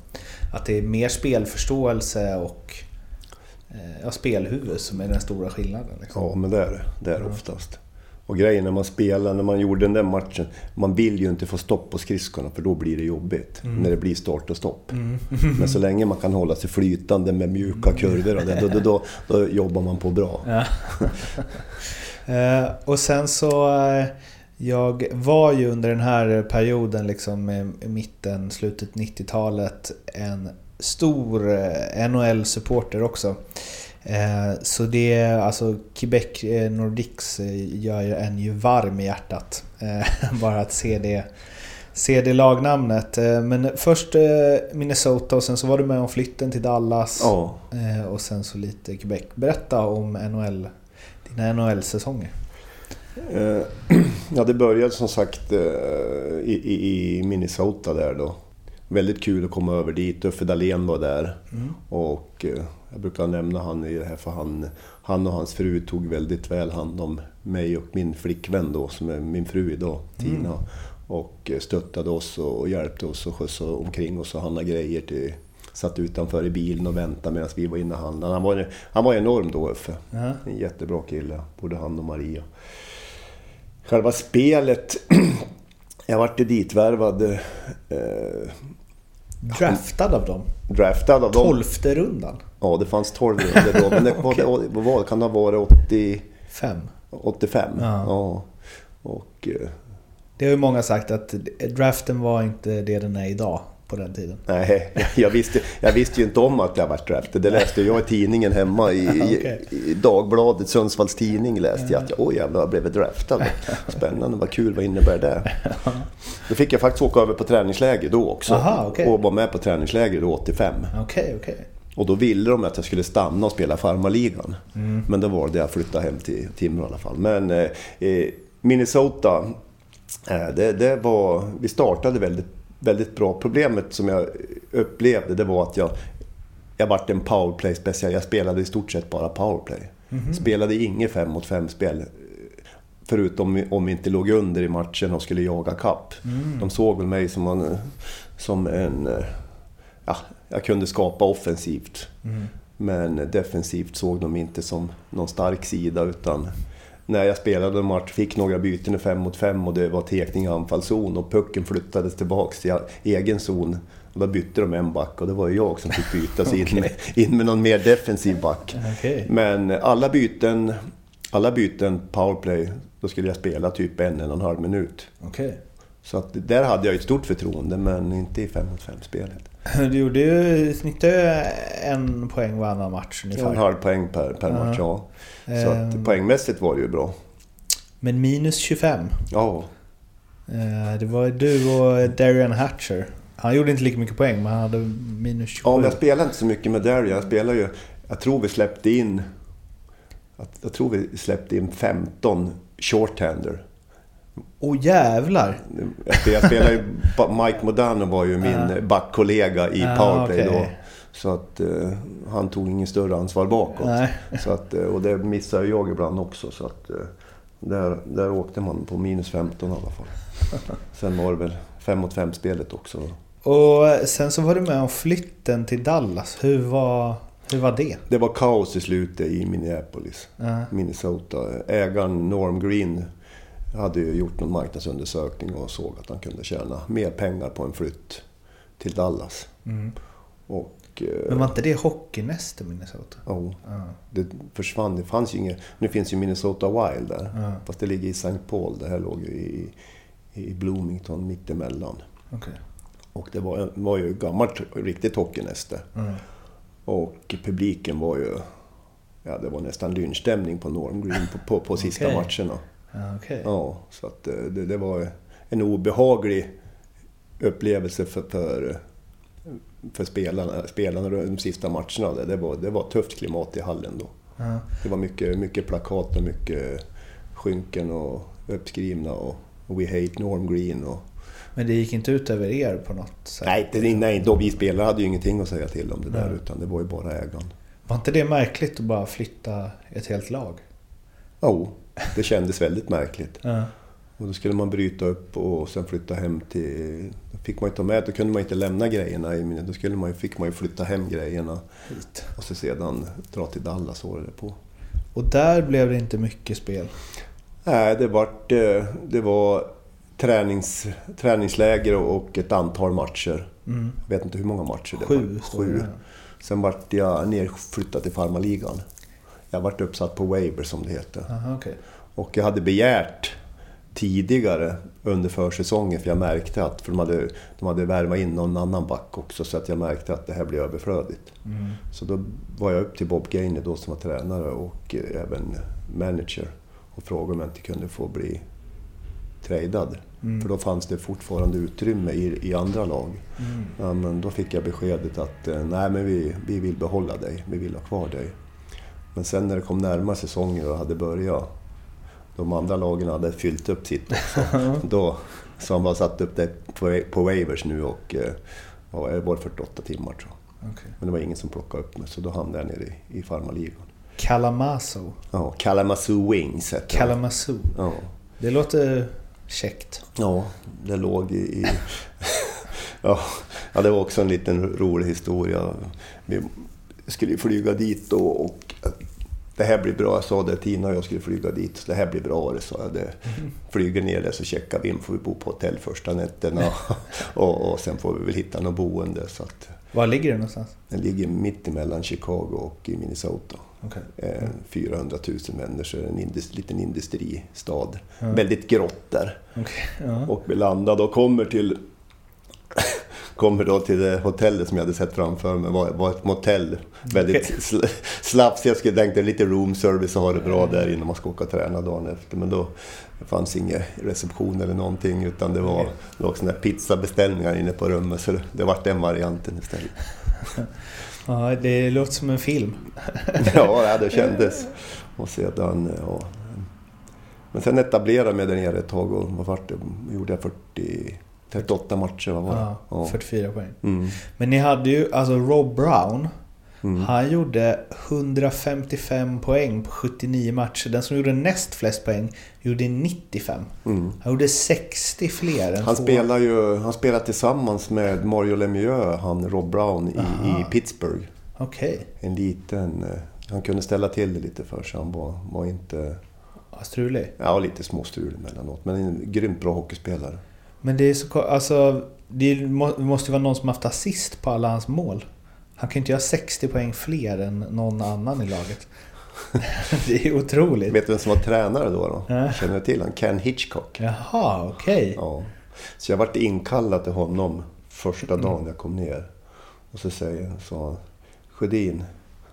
Att det är mer spelförståelse och ja, spelhuvud som är den stora skillnaden liksom. Ja, men det är det, det är oftast. Och grejen när man spelar, när man gjorde den där matchen, man vill ju inte få stopp på skridskorna, för då blir det jobbigt mm. när det blir start och stopp mm. men så länge man kan hålla sig flytande med mjuka kurvor och det, då, då, då, då jobbar man på bra. Ja. eh, och sen så eh, jag var ju under den här perioden liksom i mitten, slutet nittiotalet en stor N H L-supporter också. Eh, så det är alltså Quebec eh, Nordics eh, gör en ju varm i hjärtat. Eh, bara att se det, se det lagnamnet. Eh, men först eh, Minnesota och sen så var du med om flytten till Dallas. Oh. Eh, och sen så lite Quebec. Berätta om N H L, dina N H L-säsonger. Eh, ja, det började som sagt eh, i, i, i Minnesota där då. Väldigt kul att komma över dit. Uffe Dahlén var där. Mm. Och jag brukar nämna han i det här, för han, han och hans fru tog väldigt väl hand om mig och min flickvän då, som är min fru idag, Tina. Mm. Och stöttade oss och hjälpte oss och skjutsade omkring oss och handlade grejer till, satt utanför i bilen och väntade medan vi var inne och handlade. Han var, han var enorm då, Uffe. Mm. En jättebra kille, både han och Maria. Själva spelet, jag vart ditvärvad... Eh, Draftad av dem. Draftad av dem. Tolfte rundan. Ja, det fanns tolv runder då. Men det okay. var, kan det ha varit åttiofem? åttiofem, ja. ja. Och, eh. Det har ju många sagt att draften var inte det den är idag på den tiden. Nej, jag visste, jag visste ju inte om att jag var draftad. Det läste jag i tidningen hemma i, okay. i, i Dagbladet, Sundsvalls tidning läste jag att jag, åh jävlar, jag blev draftad. Spännande, vad kul, vad innebär det? Då fick jag faktiskt åka över på träningsläger då också. Aha, okay. Och var med på träningsläger då åttiofem. Okay, okay. Och då ville de att jag skulle stanna och spela farmarligan. Mm. Men då var det jag flyttade hem till Timrå i alla fall. Men eh, Minnesota, eh, det, det var, vi startade väldigt väldigt bra. Problemet som jag upplevde, det var att jag jag vart en powerplay speciell. Jag spelade i stort sett bara powerplay. Mm-hmm. Spelade inget fem mot fem spel förutom om vi inte låg under i matchen och skulle jaga kapp. Mm. De såg väl mig som en som en ja, jag kunde skapa offensivt. Mm. Men defensivt såg de inte som någon stark sida, utan när jag spelade en match fick några byten i fem mot fem och det var tekning i anfallszon och pucken flyttades tillbaka till egen zon. Och då bytte de en back och det var ju jag som fick byta sig okay. in, med, in med någon mer defensiv back. Okay. Men alla byten, alla byten powerplay, då skulle jag spela typ en eller en halv minut. Okay. Så att där hade jag ett stort förtroende, men inte i fem mot fem spelet. Du gjorde ju snittade en poäng varannan match ungefär. En halv poäng per, per uh-huh. match, ja. Så att um, poängmässigt var det ju bra. Men minus tjugofem. Ja. Uh, det var du och Darian Hatcher. Han gjorde inte lika mycket poäng, men han hade minus tjugosju. Ja, men jag spelade inte så mycket med Darian. Jag spelar ju, jag tror vi släppte in jag tror vi släppte in femton shorthander. Åh oh, jävlar. Jag spelar ju, Mike Modano var ju min uh. backkollega i uh, powerplay okay. då. Så att uh, han tog ingen större ansvar bakåt. Nej. Så att, och det missar jag ibland också. Så att uh, där, där åkte man på minus femton i alla fall. Sen var det väl fem mot fem spelet också. Och sen så var du med om flytten till Dallas. Hur var, hur var det? Det var kaos i slutet i Minneapolis, uh. Minnesota. Ägaren Norm Green hade ju gjort någon marknadsundersökning och såg att han kunde tjäna mer pengar på en flytt till Dallas. Mm. Och Och, men var inte det hockeynäst i Minnesota? Ja, oh, ah. det försvann. Det fanns ju inget. Nu finns ju Minnesota Wild där. Ah. Fast det ligger i Saint Paul. Det här låg ju i, i Bloomington mittemellan. Okay. Och det var, var ju gammalt riktigt hockeynäste. Mm. Och publiken var ju... Ja, det var nästan lynchstämning på Norm Green på, på, på sista okay. matcherna. Ah, okay. Ja, så att det, det var en obehaglig upplevelse för... för för spelarna, spelarna de sista matcherna. Det var, det var tufft klimat i hallen då. Ja. Det var mycket, mycket plakat och mycket skynken och uppskrivna och We Hate Norm Green. Och... Men det gick inte ut över er på något sätt? Nej, det, nej då vi spelare hade ju ingenting att säga till om det där, ja. Utan det var ju bara ägaren. Var inte det märkligt att bara flytta ett helt lag? Jo, det kändes väldigt märkligt. Ja. Och då skulle man bryta upp och sen flytta hem till... Då fick man inte med, då kunde man inte lämna grejerna i minnet. Då skulle man, fick man ju flytta hem grejerna hit. Och så sedan dra till Dallas året på. Och där blev det inte mycket spel? Nej, det var, det var tränings, träningsläger och ett antal matcher. Mm. Jag vet inte hur många matcher det Sju, var. Sju. Sen var jag nerflyttad till farmaligan. Jag var uppsatt på waiver som det heter. Aha, okay. Och jag hade begärt... tidigare under försäsongen, för jag märkte att för de hade, de hade värvat in någon annan back också, så att jag märkte att det här blev överflödigt. Mm. Så då var jag upp till Bob Gainey då, som var tränare och även manager, och frågade om jag inte kunde få bli tradad. Mm. För då fanns det fortfarande utrymme i, i andra lag. Mm. Ja, men då fick jag beskedet att nej, men vi, vi vill behålla dig, vi vill ha kvar dig. Men sen när det kom närmare säsongen och jag hade börjat, de andra lagen hade fyllt upp sitt också. Då, så han bara satt upp det på waivers nu, och ja, det var fyrtioåtta timmar tror jag. Okay. Men det var ingen som plockade upp mig, så då hamnade jag nere i, i farmaligan. Kalamazoo? Ja, Kalamazoo Wings heter det. Kalamazoo? Ja. Det låter käckt. Ja, det låg i... i ja, det var också en liten rolig historia. Vi skulle flyga dit då, och... Det här blir bra, jag sa det, Tina och jag skulle flyga dit. Det här blir bra, det sa jag. Det. Flyger ner det så checkar vi in, får vi bo på hotell första nätterna. och, och sen får vi väl hitta något boende. Så att, var ligger det någonstans? Den ligger mitt emellan Chicago och i Minnesota. Okay. Mm. fyrahundratusen människor, en industri, liten industristad. Mm. Väldigt grått där. Okay. Uh-huh. Och vi landade och kommer till... kommer då till det hotellet som jag hade sett framför mig. Var, var ett motell. Väldigt sl- slaps. Jag skulle tänka lite room service och ha det bra där innan man ska åka och träna dagen efter. Men då fanns ingen reception eller någonting, utan det var också sådana pizzabeställningar inne på rummet. Så det var den varianten istället. Ja, det låter som en film. Ja, det kändes. Och sedan... Ja. Men sen etablerade jag mig där nere ett tag, och vad gjorde jag fyrtio... trettioåtta matcher, vad var det? Ja, fyrtiofyra poäng. Mm. Men ni hade ju, alltså Rob Brown, mm. han gjorde hundrafemtiofem poäng på sjuttionio matcher. Den som gjorde näst flest poäng gjorde nittiofem. Mm. Han gjorde sextio fler än han två. Spelar ju, han spelar tillsammans med Mario Lemieux, han Rob Brown, i, i Pittsburgh. Okej. Okay. En liten, han kunde ställa till det lite för sig, han var, var inte... Strulig? Ja, lite småstrulig mellanåt, men en grymt bra hockeyspelare. Men det är så, alltså, det måste ju vara någon som haft assist på alla hans mål. Han kan inte göra sextio poäng fler än någon annan i laget. Det är otroligt. Vet du vem som var tränare då? då? Ja. Känner du till han? Ken Hitchcock. Jaha, okej. Okay. Ja. Så jag vart inkallad till honom första dagen mm. jag kom ner. Och så säger han, Sjödin,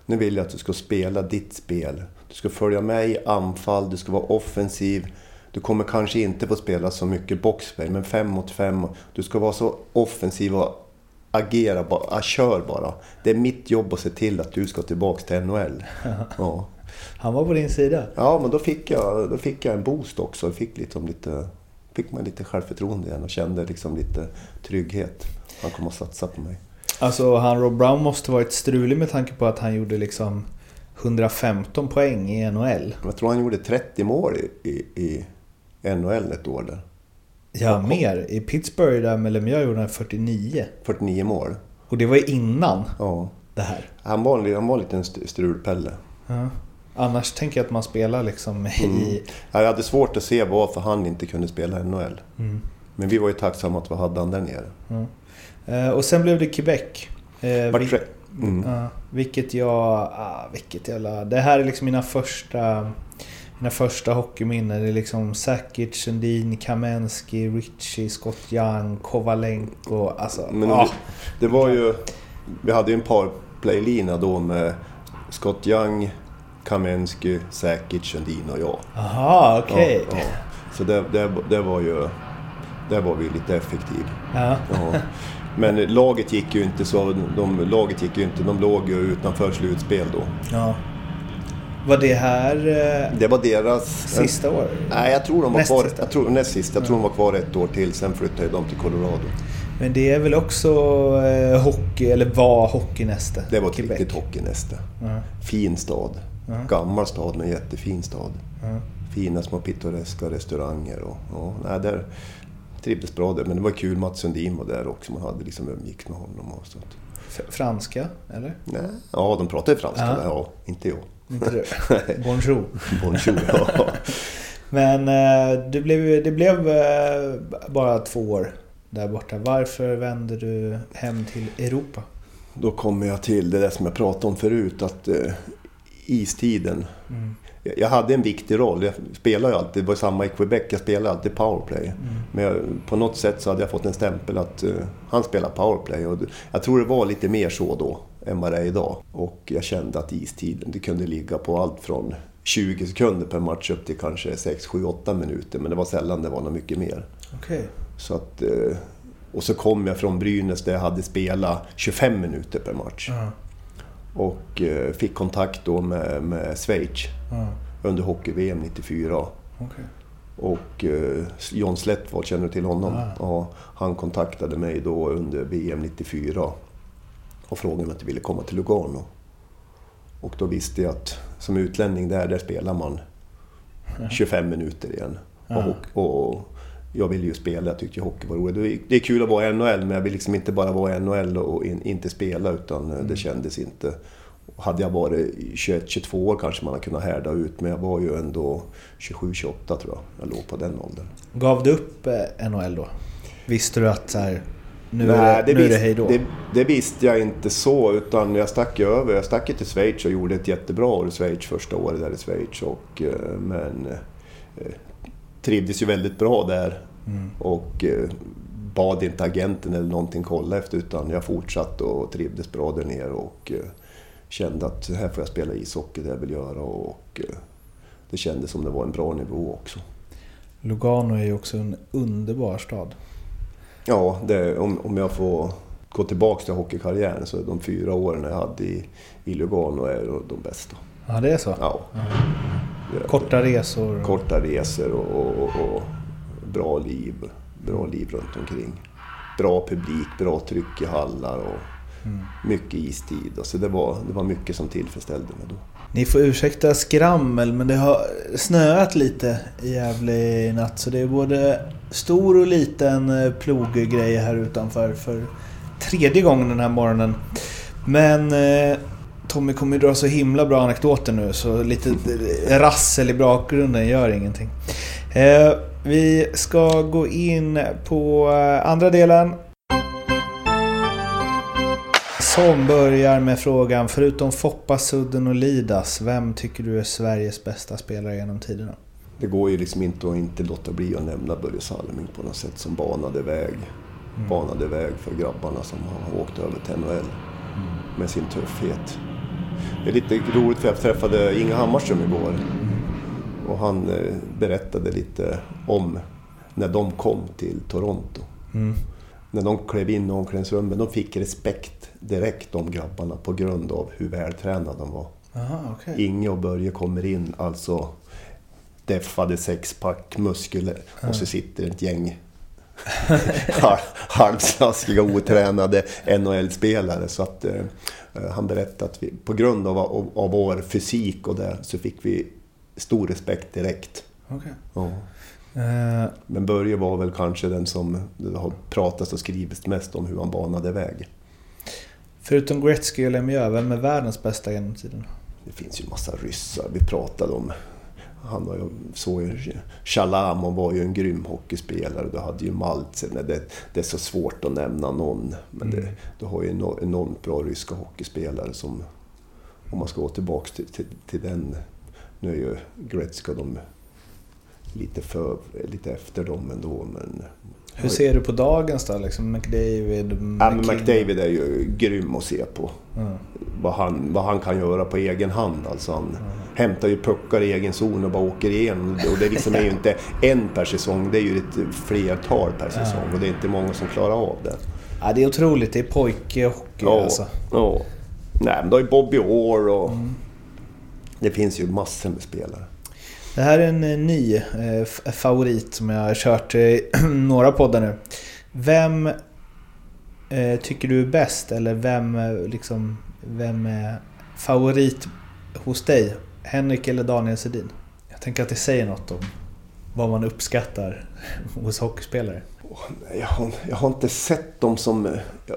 nu vill jag att du ska spela ditt spel. Du ska följa med i anfall, du ska vara offensiv. Du kommer kanske inte få spela så mycket boxplay, men fem mot fem. Du ska vara så offensiv och agera, bara, kör bara. Det är mitt jobb att se till att du ska tillbaka till N H L. Ja. Han var på din sida. Ja, men då fick jag, då fick jag en boost också. Jag fick, liksom lite, fick man lite självförtroende igen och kände liksom lite trygghet. Han kommer att satsa på mig. Alltså, han Rob Brown måste varit strulig med tanke på att han gjorde liksom hundrafemton poäng i N H L. Jag tror han gjorde trettio mål i... i, i N H L ett år där. Ja, och mer. I Pittsburgh där med Lemieux gjorde han fyrtionio. fyrtionio mål. Och det var innan ja. det här. Han var, han var lite en strulpelle. Ja. Annars tänker jag att man spelar liksom mm. i... Jag hade svårt att se varför han inte kunde spela N H L. Mm. Men vi var ju tacksamma att vi hade han där nere. Mm. Eh, och sen blev det Quebec. Eh, vi... tre... Mm. Uh, vilket jag... Uh, vilket jävla... Det här är liksom mina första... Mina första hockeyminnen. Det är liksom Sakic, Sundin, Kamensky, Richie, Scott Young, Kovalenko. Alltså... Men ah. det, det var ju... Vi hade ju en par playlina då med Scott Young, Kamensky, Sakic, Sundin och jag. Aha, okej. Okay. Ja, ja. Så det, det, det var ju... Där var vi lite effektiv. Ja. Ja. Men laget gick ju inte så de laget gick ju inte de låg ju utanför slutspel då. Ja. Var det här eh, det var deras sista år? Nej, jag tror de var näst kvar sista. jag tror näst sista. Jag ja. tror de var kvar ett år till, sen flyttade de till Colorado. Men det är väl också eh, hockey eller var hockeynäste. Det var ett Quebec. Riktigt hockeynäste. Ja. Fin stad. Ja. Gammal stad men jättefin stad. Ja. Fina små pittoreska restauranger och ja, nej, där trivdes bra där, men det var kul. Mats Sundin var där också, man hade liksom umgicks med honom och så. Franska, eller? Nej, ja, de pratade franska ja. Där, ja, inte jag. Inte du? Bonjour. Bonjour, ja. Men det blev, det blev bara två år där borta. Varför vände du hem till Europa? Då kommer jag till det där som jag pratade om förut, att istiden... Mm. Jag hade en viktig roll, jag spelade ju alltid, det var samma i Quebec, jag spelade alltid powerplay. Mm. Men jag, på något sätt så hade jag fått en stämpel att uh, han spelar powerplay. Och jag tror det var lite mer så då än vad det är idag. Och jag kände att istiden, det kunde ligga på allt från tjugo sekunder per match upp till kanske sex, sju, åtta minuter. Men det var sällan det var något mycket mer. Okay. Så att, uh, och så kom jag från Brynäs där jag hade spelat tjugofem minuter per match. Mm. Och eh, fick kontakt då med, med Schweiz mm. under hockey-V M nittiofyra. Okay. Och eh, John Slettval, känner du till honom? Mm. Ja, han kontaktade mig då under V M nittiofyra och frågade om jag inte ville komma till Lugano. Och då visste jag att som utlänning där, där spelar man mm. tjugofem minuter igen. Mm. Och, och jag ville ju spela, jag tyckte hockey var roligt. Det är kul att vara N H L, men jag vill liksom inte bara vara N H L och in, inte spela, utan mm. det kändes inte. Hade jag varit tjugoett, tjugotvå år kanske man hade kunnat härda ut, men jag var ju ändå tjugosju, tjugoåtta tror jag. Jag låg på den åldern. Gav du upp N H L då? Visste du att så här, nu, Nej, är, det, nu visst, är det hej då? Det, det visste jag inte så, utan jag stack över. Jag stack till Schweiz och gjorde ett jättebra år i Schweiz, första året där i Schweiz. Och, men... trivdes ju väldigt bra där mm. och eh, bad inte agenten eller någonting kolla efter, utan jag fortsatt och trivdes bra där nere och eh, kände att här får jag spela ishockey, det jag vill göra, och eh, det kändes som det var en bra nivå också. Lugano är ju också en underbar stad. Ja, det, om, om jag får gå tillbaka till hockeykarriären så är de fyra åren jag hade i, i Lugano är de bästa. Ja, det är så? Ja. Mm. Korta resor. Korta resor och, och, och, och bra liv. Bra liv runt omkring. Bra publik, bra tryck i hallar och mm. mycket istid. Så det var, det var mycket som tillfredsställde mig då. Ni får ursäkta skrammel, men det har snöat lite i Gävle natt. Så det är både stor och liten ploggrej här utanför för tredje gången den här morgonen. Men... Tommy kommer dra så himla bra anekdoter nu, så lite rassel i bakgrunden gör ingenting. Eh, vi ska gå in på andra delen som börjar med frågan: förutom Foppa, Sudden och Lidas, vem tycker du är Sveriges bästa spelare genom tiderna? Det går ju liksom inte att inte låta bli att nämna Börje Salming på något sätt, som banade väg, mm. banade väg för grabbarna som har åkt över till N H L mm. med sin tuffhet. Det är lite roligt för jag träffade Inga Hammarström igår och han berättade lite om när de kom till Toronto. Mm. När de klev in i omklädningsrummet, de fick respekt direkt om grabbarna på grund av hur vältränade de var. Aha, okay. Inge och Börje kommer in, alltså deffade sexpack, muskler mm. och så sitter ett gäng halvslaskiga, otränade N H L-spelare. Så att eh, han berättade att vi, på grund av, av, av vår fysik och det, så fick vi stor respekt direkt. Okay. Ja. uh... Men Börje var väl kanske den som har pratats och skrivits mest om hur han banade väg. Förutom Gretzky och Lemieux, vem är världens bästa genom tiden? Det finns ju en massa ryssar vi pratade om. han var ju, såg ju Chalam, var ju en grym hockeyspelare. Du hade ju Maltsen, det, det är så svårt att nämna någon. Men mm. det, du har ju enormt bra ryska hockeyspelare som, om man ska gå tillbaka till, till, till den. Nu är ju Gretzky de lite, för, lite efter dem ändå, men... Hur ser du på dagens då? Liksom McDavid, ja, men McDavid är ju grym att se på. Mm. Vad, han, vad han kan göra på egen hand. Alltså han mm. hämtar ju puckar i egen zon och bara åker igen. Och det liksom är ju inte en per säsong, det är ju ett flertal per säsong. Mm. Och det är inte många som klarar av det. Ja, det är otroligt. Det är pojkhockey ja, alltså. Ja. Nej, men då är Bobby Orr och... Mm. Det finns ju massor med spelare. Det här är en ny eh, favorit som jag har kört i några poddar nu. Vem eh, tycker du är bäst? Eller vem, liksom, vem är favorit hos dig? Henrik eller Daniel Sjödin? Jag tänker att det säger något om vad man uppskattar hos hockeyspelare. Oh, nej, jag, har, jag har inte sett dem som... Jag,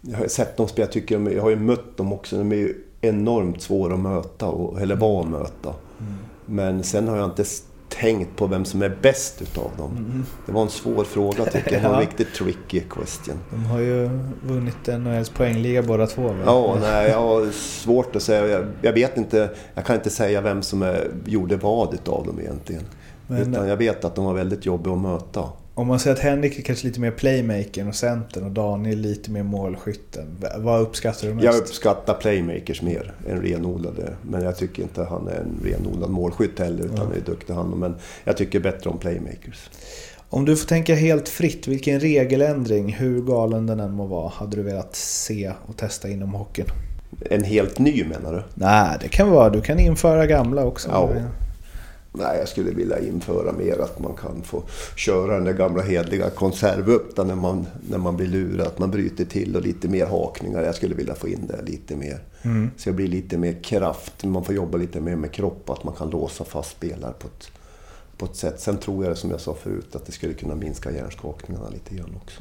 jag har sett dem som jag tycker... De, jag har ju mött dem också. De är ju enormt svåra att möta. Och, eller var att möta. Mm. Men sen har jag inte tänkt på vem som är bäst utav dem. Mm. Det var en svår fråga tycker jag. Det var en riktigt tricky question. De har ju vunnit N H L:s poängliga båda två. Va? Ja, nej, jag har svårt att säga. Jag, jag vet inte, jag kan inte säga vem som är, gjorde vad utav dem egentligen. Men, utan jag vet att de var väldigt jobbiga att möta. Om man säger att Henrik är kanske lite mer playmaker och centern och Daniel lite mer målskytten. Vad uppskattar du mest? Jag uppskattar playmakers mer än renodlade. Men jag tycker inte han är en renodlad målskytt heller utan mm. är duktig han. Men jag tycker bättre om playmakers. Om du får tänka helt fritt, vilken regeländring, hur galen den än må vara, hade du velat se och testa inom hockeyn? En helt ny menar du? Nej, det kan vara. Du kan införa gamla också. Ja. Nej, jag skulle vilja införa mer att man kan få köra den där gamla hedliga konservöppna när man, när man blir lurad, att man bryter till och lite mer hakningar. Jag skulle vilja få in det lite mer. Mm. Så det blir lite mer kraft. Man får jobba lite mer med kropp, att man kan låsa fast spelare på ett, på ett sätt. Sen tror jag det som jag sa förut att det skulle kunna minska hjärnskakningarna lite grann också.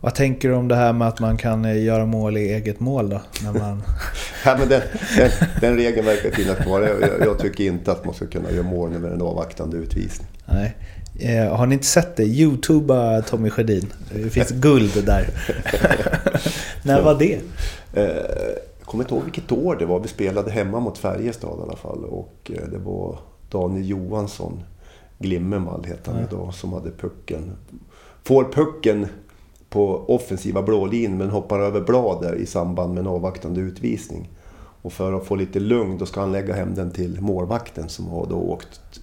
Vad tänker du om det här med att man kan göra mål i eget mål då? När man... ja, men den, den, den regeln verkar finnas kvar. Jag, jag tycker inte att man ska kunna göra mål med en avvaktande utvisning. Nej. Eh, har ni inte sett det? YouTubea Tommy Sjödin. Det finns guld där. När var det? Eh, jag kommer inte ihåg vilket år det var. Vi spelade hemma mot Färjestad i alla fall. Och det var Daniel Johansson, Glimmenvall heter han idag, som hade pucken. Får pucken... på offensiva blålin men hoppar över blader i samband med en avvaktande utvisning. Och för att få lite lugn då ska han lägga hem den till målvakten som har då åkt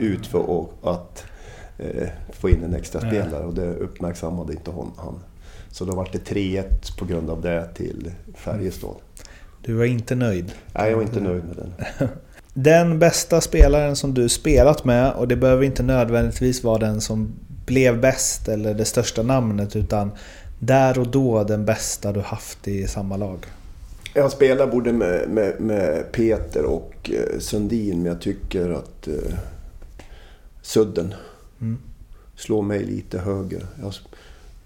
ut för att eh, få in en extra spelare och det uppmärksammade inte hon, han. Så då var det tre ett på grund av det till Färjestad. Du var inte nöjd? Nej, jag var inte nöjd med den. Den bästa spelaren som du spelat med, och det behöver inte nödvändigtvis vara den som blev bäst eller det största namnet, utan där och då den bästa du haft i samma lag. Jag spelar både med, med, med Peter och Sundin, men jag tycker att eh, Sudden mm. slår mig lite högre. Jag,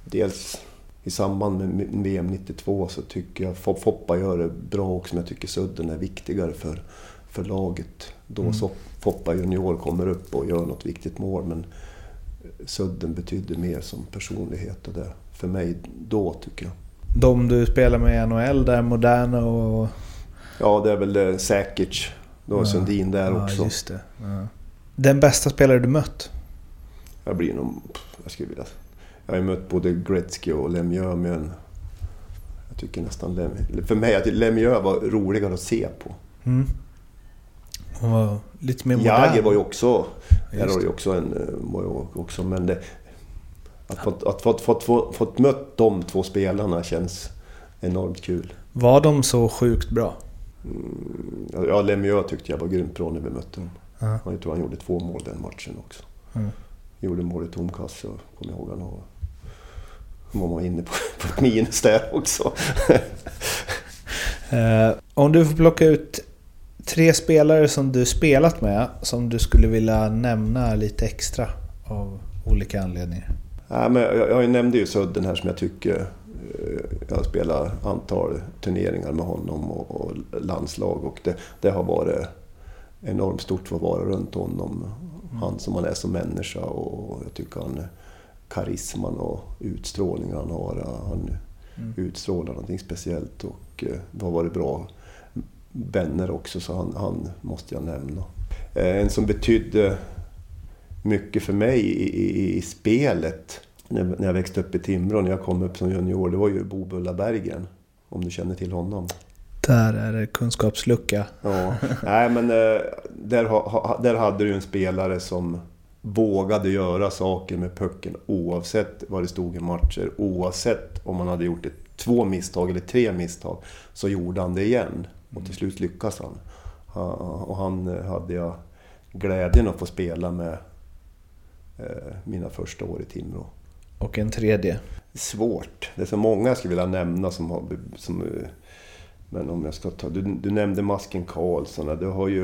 dels i samband med V M nittiotvå så tycker jag Foppa gör det bra också, men jag tycker Sudden är viktigare för, för laget. Då mm. så Foppa junior kommer upp och gör något viktigt mål, men Sudden betydde mer som personlighet och det för mig då tycker jag. De du spelar med i N H L där, moderna och... Ja, det är väl säkert. Då är ja. Sundin där ja, också. Just det. Ja. Den bästa spelare du mött? Jag blir nog... Jag skulle vilja... Jag har ju mött både Gretzky och Lemieux, men jag tycker nästan Lemieux... För mig att Lemieux var roligare att se på. Mm. Wow. Lite mer modern. Jager var ju också, jag var ju också en var ju också men det, att fått att fått fått fått, fått mött de två spelarna känns enormt kul. Var de så sjukt bra? Mm, ja, Lemieux tyckte jag var grymt bra när vi mötte dem. Uh-huh. Jag tror han gjorde två mål den matchen också. Uh-huh. Gjorde mål i tomkasse och kom ihåg han och var man inne på på ett minus där också. uh, om du får plocka ut tre spelare som du spelat med som du skulle vilja nämna lite extra av olika anledningar. Ja, men jag, jag nämnde ju Sudden här som jag tycker jag spelar antal turneringar med honom och, och landslag och det, det har varit enormt stort för att vara runt honom. Han som han är som människa, och jag tycker han karisman och utstrålningen han har. Han mm. utstrålar någonting speciellt, och det har varit bra vänner också, så han, han måste jag nämna. En som betydde mycket för mig i, i, i spelet när jag växte upp i Timrå, när jag kom upp som junior, det var ju Bo Bulla Berggren, om du känner till honom. Där är det kunskapslucka. Ja, nej, men där, där hade du en spelare som vågade göra saker med pucken oavsett vad det stod i matcher. Oavsett om man hade gjort ett, två misstag eller tre misstag, så gjorde han det igen. Och till slut lyckas han. Och han hade jag glädjen att få spela med mina första år i Timrå. Och en tredje? Svårt. Det är så många jag skulle vilja nämna som har... Som, men om jag ska ta, du, du nämnde Masken Karlsson, du har ju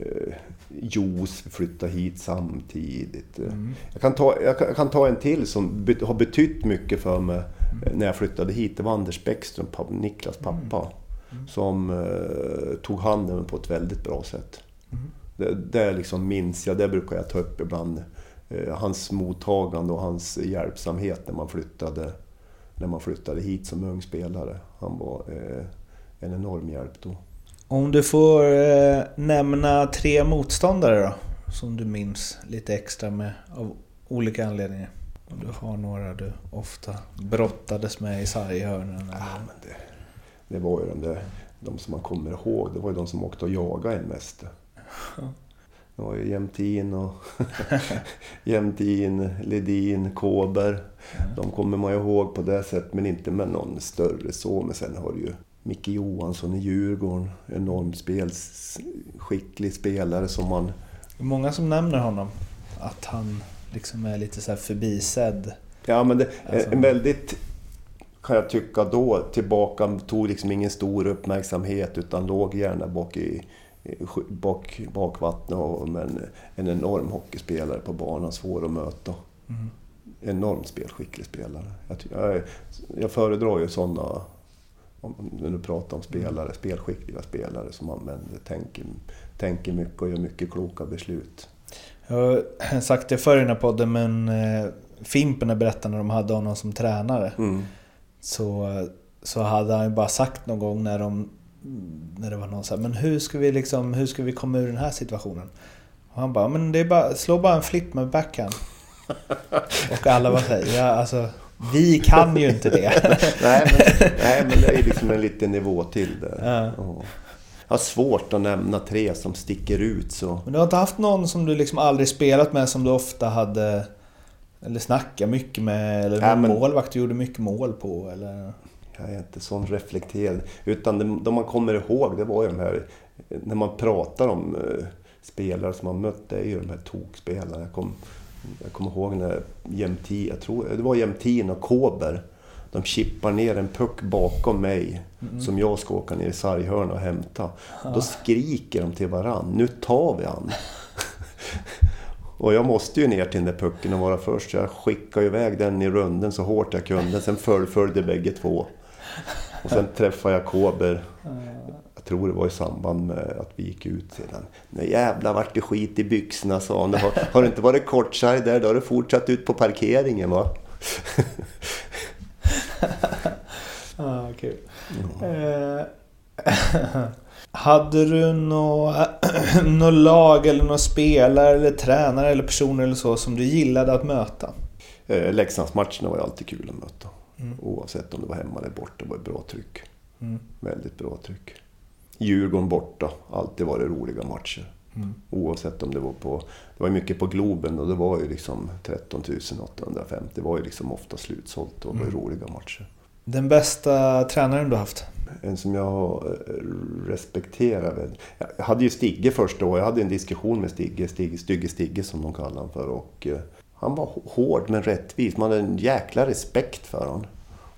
eh, Jos flyttat hit samtidigt. Mm. Jag, kan ta, jag, kan, jag kan ta en till som bet, har betytt mycket för mig mm. när jag flyttade hit. Det var Anders Bäckström, Niklas pappa, mm. Mm. som eh, tog handen på ett väldigt bra sätt. Mm. Det, det liksom minns jag, det brukar jag ta upp ibland. Eh, hans mottagande och hans hjälpsamhet när man flyttade, när man flyttade hit som ung spelare. Han var... Eh, en enorm hjälp då. Om du får eh, nämna tre motståndare då, som du minns lite extra med av olika anledningar. Om du har några du ofta brottades med i sarghörnen. Ja, men det, det var ju de, där, de som man kommer ihåg. Det var ju de som åkte och jagade en mest. Det var ju Jämtin och Jämtin, Ledin, Kåber. De kommer man ihåg på det sättet, men inte med någon större så. Men sen har du ju Micke Johansson i Djurgården, enormt spels, skicklig spelare som man... Många som nämner honom, att han liksom är lite så här förbisedd. Ja, men det alltså... en väldigt, kan jag tycka då, tillbaka tog liksom ingen stor uppmärksamhet utan låg gärna bak i bak, bakvattnet, och men en enorm hockeyspelare på banan, svår att möta. Mm. Enormt spelskicklig spelare. Jag, jag, jag föredrar ju sådana... När du pratar om spelare, spelskickliga spelare som använder, tänker, tänker mycket och gör mycket kloka beslut. Jag har sagt det förr i den här podden, men Fimpen berättade när de hade honom som tränare. Mm. Så, så hade han ju bara sagt någon gång när, de, när det var någon så här, men hur ska vi, liksom, hur ska vi komma ur den här situationen? Och han bara, men det är bara, slå bara en flip med backhand. Och alla var så här, ja alltså... Vi kan ju inte det. nej, men, nej, men det är liksom en liten nivå till det. Ja. Oh. Jag har svårt att nämna tre som sticker ut. Så. Men du har inte haft någon som du liksom aldrig spelat med, som du ofta hade eller snackat mycket med, eller ja, men, målvakt du gjorde mycket mål på? Eller? Jag är inte sån reflekterad. Utan det, de man kommer ihåg, det var ju de här, när man pratar om uh, spelare som man mötte, det är ju de här tokspelarna. Jag kom... Jag kommer ihåg när Jämtin, jag tror det var Jämtin och Kåber, de chippar ner en puck bakom mig mm. som jag ska åka ner i sarghörn och hämta. Ah. Då skriker de till varann, nu tar vi han. Och jag måste ju ner till den där pucken och vara först. Jag skickade iväg den i runden så hårt jag kunde. Sen följde bägge två. Och sen träffade jag Kåber. Jag tror det var i samband med att vi gick ut sedan. Nej jävla vart det skit i byxorna, sa han. Har, har det inte varit kortsarg där, då har det fortsatt ut på parkeringen, va? ah, kul. Ja. Eh, hade du något nå lag eller någon spelare eller tränare eller personer eller så som du gillade att möta? Eh, Leksandsmatcherna var ju alltid kul att möta. Mm. Oavsett om det var hemma eller borta, det var ett bra tryck. Mm. Väldigt bra tryck. Djurgården borta, alltid var det roliga matcher. Mm. Oavsett om det var på, det var mycket på Globen, och det var ju liksom tretton tusen åttahundrafemtio, det var ju liksom ofta slutsålt, och det var mm. roliga matcher. Den bästa tränaren du haft? En som jag respekterar. Jag hade ju Stigge första år, jag hade en diskussion med Stigge, Stigge, Stigge, Stigge som de kallar han för, och han var hård men rättvis, man hade en jäkla respekt för honom.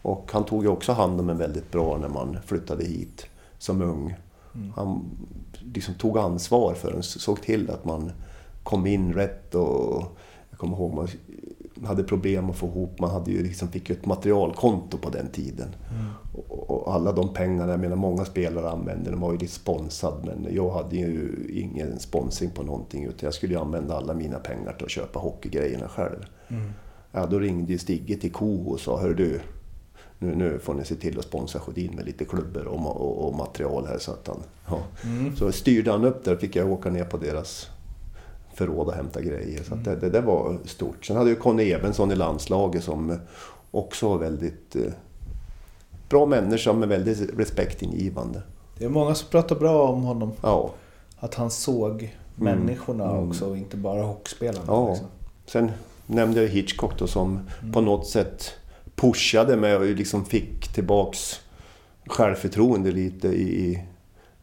Och han tog ju också hand om en väldigt bra när man flyttade hit som ung. Mm. Han liksom tog ansvar för den, såg till att man kom in rätt, och jag kommer ihåg man hade problem att få ihop. Man hade ju liksom, fick ju ett materialkonto på den tiden. Mm. Och, och alla de pengarna, jag menar, många spelare använde, de var ju lite sponsrad. Men jag hade ju ingen sponsring på någonting, utan jag skulle ju använda alla mina pengar till att köpa hockeygrejerna själv. Mm. Ja, då ringde Stigge till K O och sa, hör du, nu, nu får ni se till att sponsra Sjödin med lite klubbor och, och, och material här. Så, att han, ja. Mm. Så styrde han upp där, fick jag åka ner på deras förråd och hämta grejer. Så att det, det, det var stort. Sen hade ju Conny Ebensson i landslaget som också var väldigt eh, bra människa, men väldigt respektingivande. Det är många som pratar bra om honom. Ja. Att han såg människorna mm. också och inte bara hockeyspelarna. Ja. Liksom. Sen nämnde jag Hitchcock då, som mm. på något sätt pushade mig och liksom fick tillbaks självförtroende lite i, i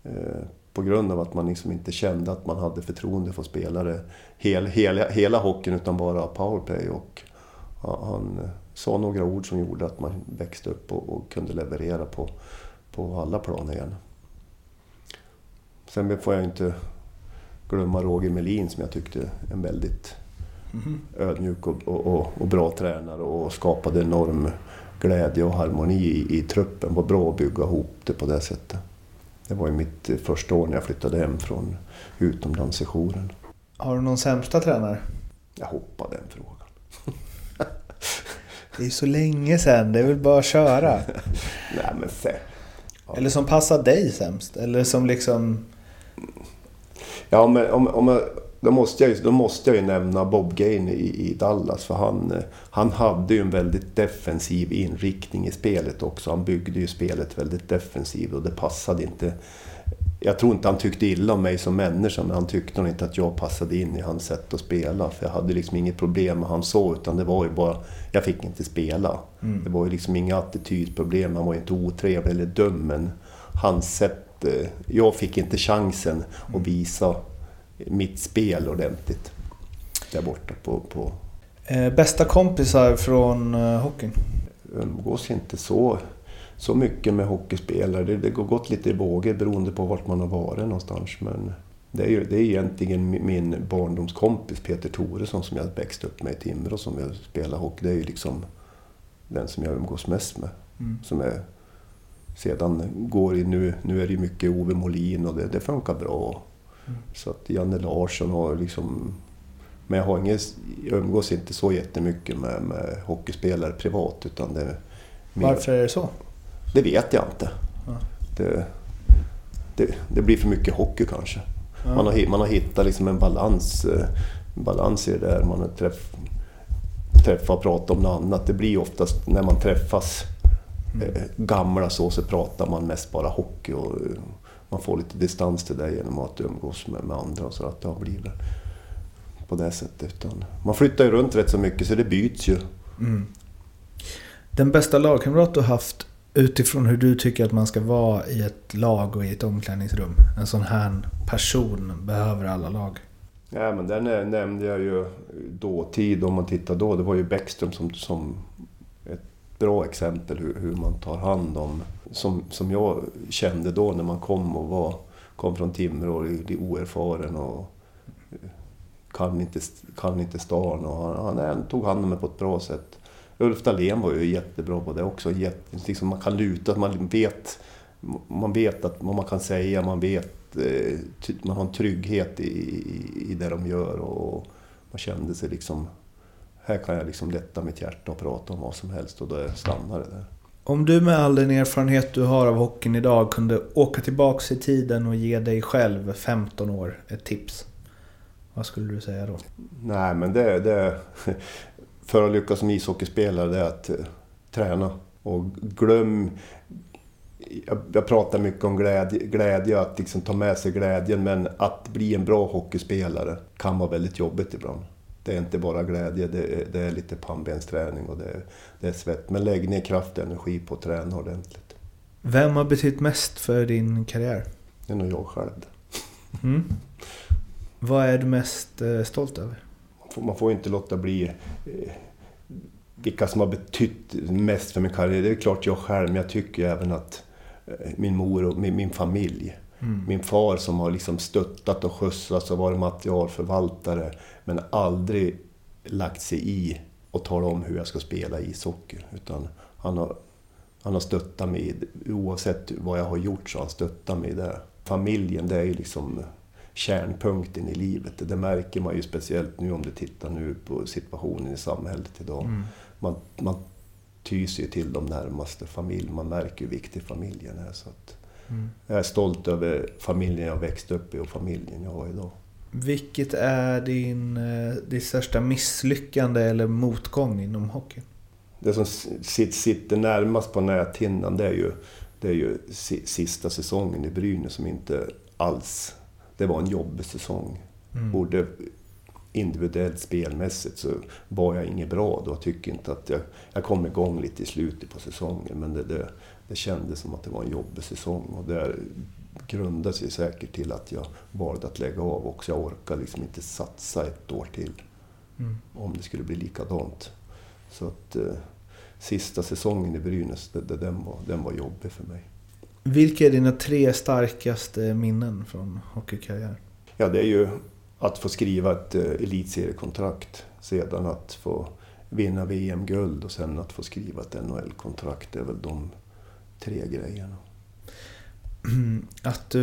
eh, på grund av att man liksom inte kände att man hade förtroende för spelare hel, hela, hela hockeyn, utan bara powerplay. Och ja, han sa några ord som gjorde att man växte upp och, och kunde leverera på, på alla planer igen. Sen får jag inte glömma Roger Melin, som jag tyckte en väldigt mm. ödmjuk och, och, och, och bra tränare, och skapade enorm glädje och harmoni i, i truppen. Var bra att bygga ihop det på det sättet. Det var ju mitt första år när jag flyttade hem från utomlandssektionen. Har du någon sämsta tränare? Jag hoppar den frågan. Det är ju så länge sedan, det är väl bara att köra. Nej, men se. Ja. Eller som passar dig sämst, eller som liksom... Ja, men om, om jag, då, måste jag ju, då måste jag ju nämna Bob Gainey i, i Dallas, för han, han hade ju en väldigt defensiv inriktning i spelet också. Han byggde ju spelet väldigt defensivt, och det passade inte. Jag tror inte han tyckte illa om mig som människa, men han tyckte nog inte att jag passade in i hans sätt att spela. För jag hade liksom inget problem med han så, utan det var ju bara, jag fick inte spela. Mm. Det var ju liksom inga attitydproblem, han var ju inte otrevlig eller dum, men hans sätt, jag fick inte chansen att visa mitt spel ordentligt där borta på... på. Eh, bästa kompisar från eh, hockeyn? Umgås inte så, så mycket med hockeyspelare. Det, det går gått lite i vågor beroende på vart man har varit någonstans. Men det är, ju, det är egentligen min, min barndomskompis Peter Thoresson, som jag växte upp med i Timrå och som jag spelar hockey. Det är ju liksom den som jag umgås mest med. Mm. Som är, sedan går i, nu, nu är det mycket Ove Molin, och det, det funkar bra. Mm. Så att Janne Larsson har liksom, men jag har inget, jag umgås inte så jättemycket med, med hockeyspelare privat, utan det är mer. Varför är det så? Det vet jag inte. Ja. Det, det, det blir för mycket hockey kanske. Ja. Man har, man har hittat liksom en balans, en balans i det där. Man träff, träffar och pratar om något annat. Det blir oftast när man träffas mm. eh, gamla så, så pratar man mest bara hockey, och man får lite distans till det genom att umgås med, med andra, och så att det har blivit på det sättet. Utan man flyttar ju runt rätt så mycket, så det byts ju. Mm. Den bästa lagkamrat du har haft utifrån hur du tycker att man ska vara i ett lag och i ett omklädningsrum? En sån här person behöver alla lag. Ja, men den nämnde jag ju dåtid, om man tittar då. Det var ju Bäckström som, som ett bra exempel hur, hur man tar hand om. Som, som jag kände då när man kom och var, kom från Timrå och är oerfaren och kan inte, kan inte stan. Och han, han tog hand om mig på ett bra sätt. Ulf Dahlén var ju jättebra på det också. Jätte, liksom man kan luta, man vet, man vet att vad man kan säga, man vet, man har en trygghet i, i, i det de gör, och man kände sig liksom, här kan jag liksom lätta mitt hjärta och prata om vad som helst, och då stannar det där. Om du med all den erfarenhet du har av hockeyn idag kunde åka tillbaka i tiden och ge dig själv femton år ett tips, vad skulle du säga då? Nej, men det, det för att lyckas som ishockeyspelare, det är att träna. Och glöm, jag, jag pratar mycket om glädje, glädje att liksom ta med sig glädjen, men att bli en bra hockeyspelare kan vara väldigt jobbigt ibland. Det är inte bara glädje, det är, det är lite pannbensträning och det är, det är svett. Men lägg ner kraft och energi på att träna ordentligt. Vem har betytt mest för din karriär? Det är nog jag själv. Mm. Vad är du mest stolt över? Man får, man får inte låta bli eh, vilka som har betytt mest för min karriär. Det är klart jag själv, men jag tycker även att eh, min mor och min, min familj. Mm. Min far som har liksom stöttat och skjutsat och varit materialförvaltare, men aldrig lagt sig i och tala om hur jag ska spela ishockey, utan han har, han har stöttat mig oavsett vad jag har gjort, så han stöttat mig där. Familjen, det är ju liksom kärnpunkten i livet. Det märker man ju speciellt nu om du tittar nu på situationen i samhället idag. Mm. Man, man tyser ju till de närmaste familj. Man märker hur viktig familjen är. Så att mm. Jag är stolt över familjen jag växte upp i och familjen jag har idag. Vilket är din, din största misslyckande eller motgång inom hockey? Det som sitter närmast på näthinnan, det är ju, det är ju sista säsongen i Brynäs som inte alls... Det var en jobbig säsong. Mm. Både individuellt spelmässigt så var jag inget bra då. Jag tycker inte att jag, jag kom igång lite i slutet på säsongen. Men det, det, det kändes som att det var en jobbig säsong. Och det grundade sig säkert till att jag valde att lägga av också. Jag orkade liksom inte satsa ett år till. Mm. Om det skulle bli likadant. Så att eh, sista säsongen i Brynäs, det, det, den, var, den var jobbig för mig. Vilka är dina tre starkaste minnen från hockeykarriär? Ja, det är ju att få skriva ett eh, elitseriekontrakt, sedan att få vinna V M-guld och sen att få skriva ett N H L-kontrakt. Det är väl de tre grejerna. Att du,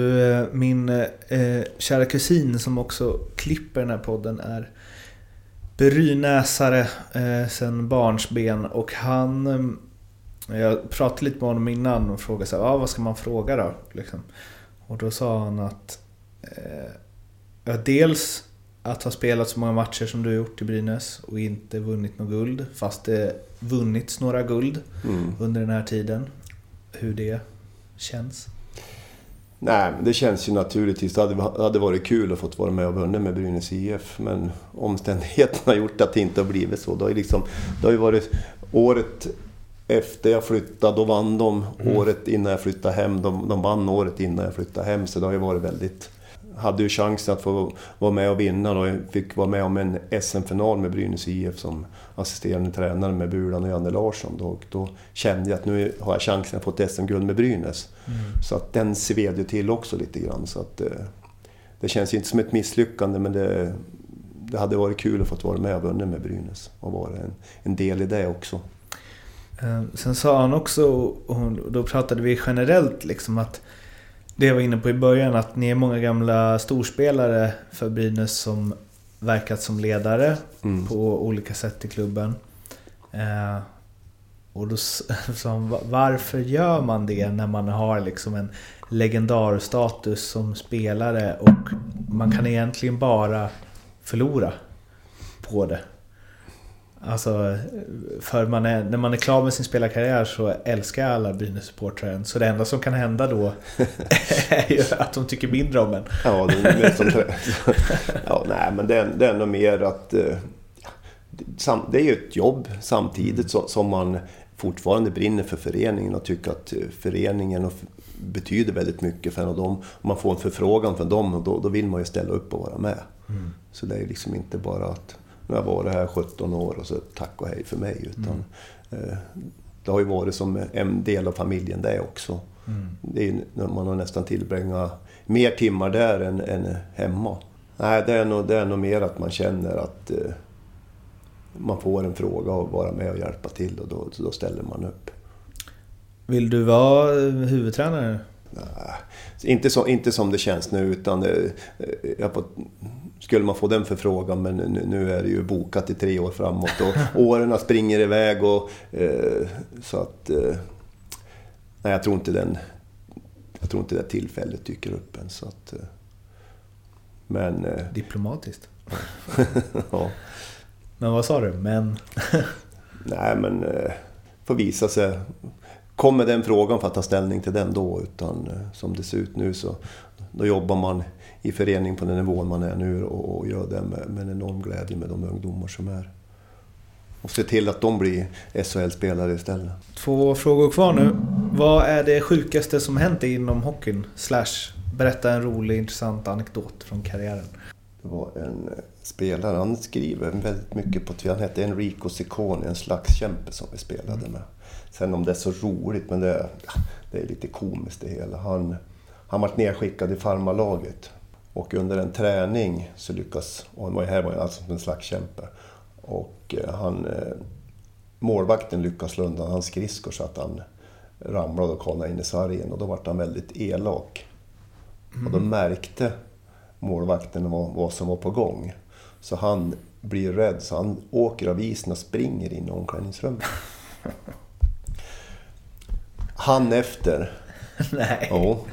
min eh, kära kusin som också klipper den här podden, är brynäsare eh, sen barnsben, och han... Eh, Jag pratade lite med honom innan och frågade så här, ah, vad ska man fråga då? Liksom. Och då sa han att eh, dels att ha spelat så många matcher som du har gjort i Brynäs och inte vunnit något guld, fast det vunnits några guld mm. under den här tiden. Hur det känns? Nej, men det känns ju naturligtvis. Det hade, hade varit kul att få vara med och vunna med Brynäs I F, men omständigheterna har gjort att det inte har blivit så. Det har ju, liksom, det har ju varit året... Efter jag flyttade, då vann de mm. året innan jag flyttade hem. De, de vann året innan jag flyttade hem. Så det har ju varit väldigt... Hade ju chansen att få vara med och vinna. Då. Jag fick vara med om en S M-final med Brynäs I F som assisterande tränare med Bulan och Janne Larsson. Då, och då kände jag att nu har jag chansen att få ett S M-guld med Brynäs. Mm. Så att den sved ju till också lite grann. Så att, det känns ju inte som ett misslyckande, men det, det hade varit kul att få vara med och vunna med Brynäs. Och vara en, en del i det också. Sen sa han också, och då pratade vi generellt liksom, att det jag var inne på i början, att ni är många gamla storspelare för Brynäs som verkat som ledare mm. på olika sätt i klubben. eh, och då sa han, varför gör man det när man har liksom en legendarstatus som spelare och man kan egentligen bara förlora på det? Alltså, för man är, när man är klar med sin spelarkarriär så älskar alla Brynäs-supportrar. Så det enda som kan hända då är ju att de tycker mindre om en. Ja, det är nästan ja, nej, men det är, det är ändå mer att det är ju ett jobb samtidigt som man fortfarande brinner för föreningen och tycker att föreningen betyder väldigt mycket för en av dem. Om man får en förfrågan från dem, och då, då vill man ju ställa upp och vara med. Mm. Så det är ju liksom inte bara att nu har jag varit här sjutton år och så tack och hej för mig. Utan, mm. eh, det har ju varit som en del av familjen det också. Mm. Det är, man har nästan tillbringat mer timmar där än, än hemma. Nej, det är, nog, det är nog mer att man känner att eh, man får en fråga och vara med och hjälpa till, och då, då ställer man upp. Vill du vara huvudtränare? Nej, inte, så, inte som det känns nu, utan det, jag på, skulle man få den förfrågan, men nu, nu är det ju bokat i tre år framåt och åren springer iväg och, eh, så att eh, nej, jag tror inte den jag tror inte det tillfället dyker upp än, så att eh, men eh, diplomatiskt. Ja. Men vad sa du? Men nej, men eh, får visa sig. Kommer den frågan för att ta ställning till den då, utan som det ser ut nu så då jobbar man i förening på den nivån man är nu och, och gör det med, med en enorm glädje med de ungdomar som är. Och se till att de blir S H L-spelare istället. Två frågor kvar nu. Vad är det sjukaste som hänt inom hockeyn? Slash, berätta en rolig, intressant anekdot från karriären. Det var en spelare, han skriver väldigt mycket på Twitter. Han hette Enrico Ciccone, en slags kämpe som vi spelade mm. med. Sen om det är så roligt, men det, det är lite komiskt det hela. Han, han var nedskickad i farmalaget. Och under en träning så lyckas... Och han var ju här, var alltså en slags kämpe. Och och han, målvakten lyckas lunda hans skridskor så att han ramlade och kollade in i sargen, och då var han väldigt elak. Mm. Och då märkte målvakten vad, vad som var på gång. Så han blir rädd, så han åker av isen och springer in i omklädningsrummet. Han efter. Nej. Ja, och,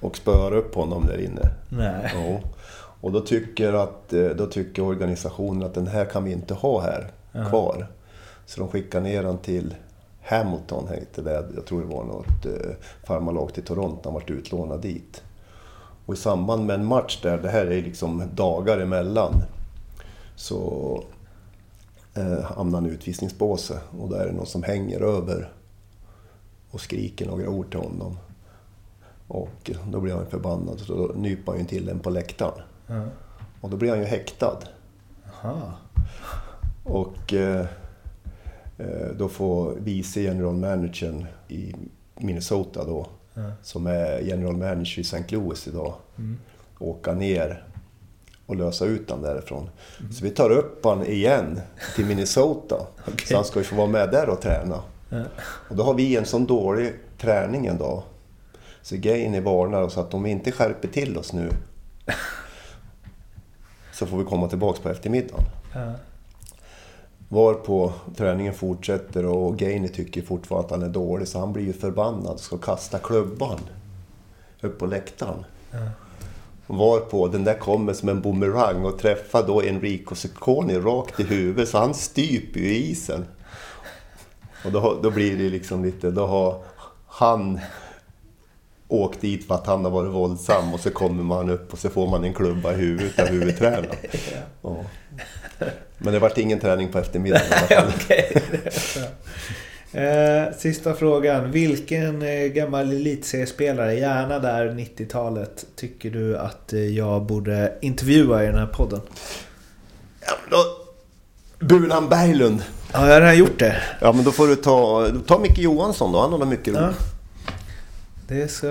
och spöar upp honom där inne. Nej. Ja. Och då tycker, att, då tycker organisationen att den här kan vi inte ha här ja. kvar. Så de skickar ner den till Hamilton, heter det. Jag tror det var något eh, farmalag till Toronto. Han varit utlånad dit. Och i samband med en match där, det här är liksom dagar emellan, så eh, hamnar han i utvisningsbåse. Och där är det någon som hänger över och skriker några ord till honom. Och då blir han förbannad, så då nypar han ju till den på läktaren. Mm. Och då blir han ju häktad. Aha. Och eh, då får vice general managern i Minnesota då, mm. som är general manager i Saint Louis idag, mm. åka ner och lösa ut han därifrån. Mm. Så vi tar upp han igen till Minnesota. Okay. Så han ska ju få vara med där och träna. Mm. Och då har vi en sån dålig träning en dag. Så Gainey varnar oss att om vi inte skärper till oss nu så får vi komma tillbaka på eftermiddagen. Mm. Varpå träningen fortsätter, och Gainey tycker fortfarande att han är dålig, så han blir ju förbannad och ska kasta klubban upp på läktaren. Mm. Varpå den där kommer som en boomerang och träffar då Enrico Ciccone rakt i huvudet, så han styper ju isen. Och då, då blir det liksom lite, då har han åkt dit för att han har varit våldsam, och så kommer man upp och så får man en klubba i huvudet av huvudtränaren. Ja. Men det vart ingen träning på eftermiddagen. Okay. eh, sista frågan. Vilken eh, gammal elitserespelare, gärna där nittiotalet, tycker du att eh, jag borde intervjua i den här podden? Ja, men då... Bulan Berglund. Ja, jag har redan gjort det. Ja, men då får du ta, ta Micke Johansson då. Han har mycket roligt. Ja. Det ska,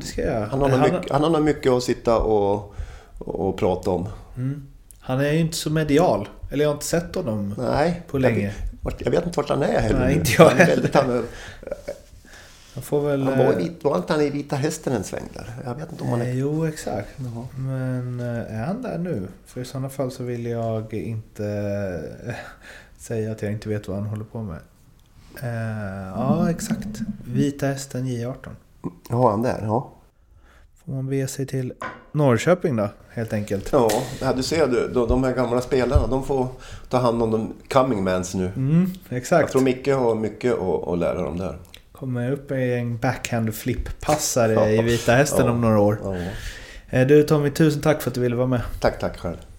det ska jag göra. Han har, han, mycket, han har mycket att sitta och, och prata om. Mm. Han är ju inte så medial. Eller jag har inte sett honom Nej, på länge. Jag, jag vet inte vart han är heller. Nej, inte jag han är väldigt, han, är, han får väl... Han var, vit, var inte han i Vita hästen en sväng där? Jag vet inte om han är... Jo, exakt. Jaha. Men är han där nu? För i sådana fall så vill jag inte säga att jag inte vet vad han håller på med. Uh, ja, exakt. Vita hästen J arton. Ja, han där, ja. Får man be sig till Norrköping då, helt enkelt. Ja, här, du ser du, de, de här gamla spelarna, de får ta hand om de coming mans nu. Mm, exakt. Jag tror Micke har mycket att, att lära dem där. Kommer upp i en backhand flip-passare ja. i Vita hästen ja. om några år. Ja. Du Tommy, tusen tack för att du ville vara med. Tack, tack själv.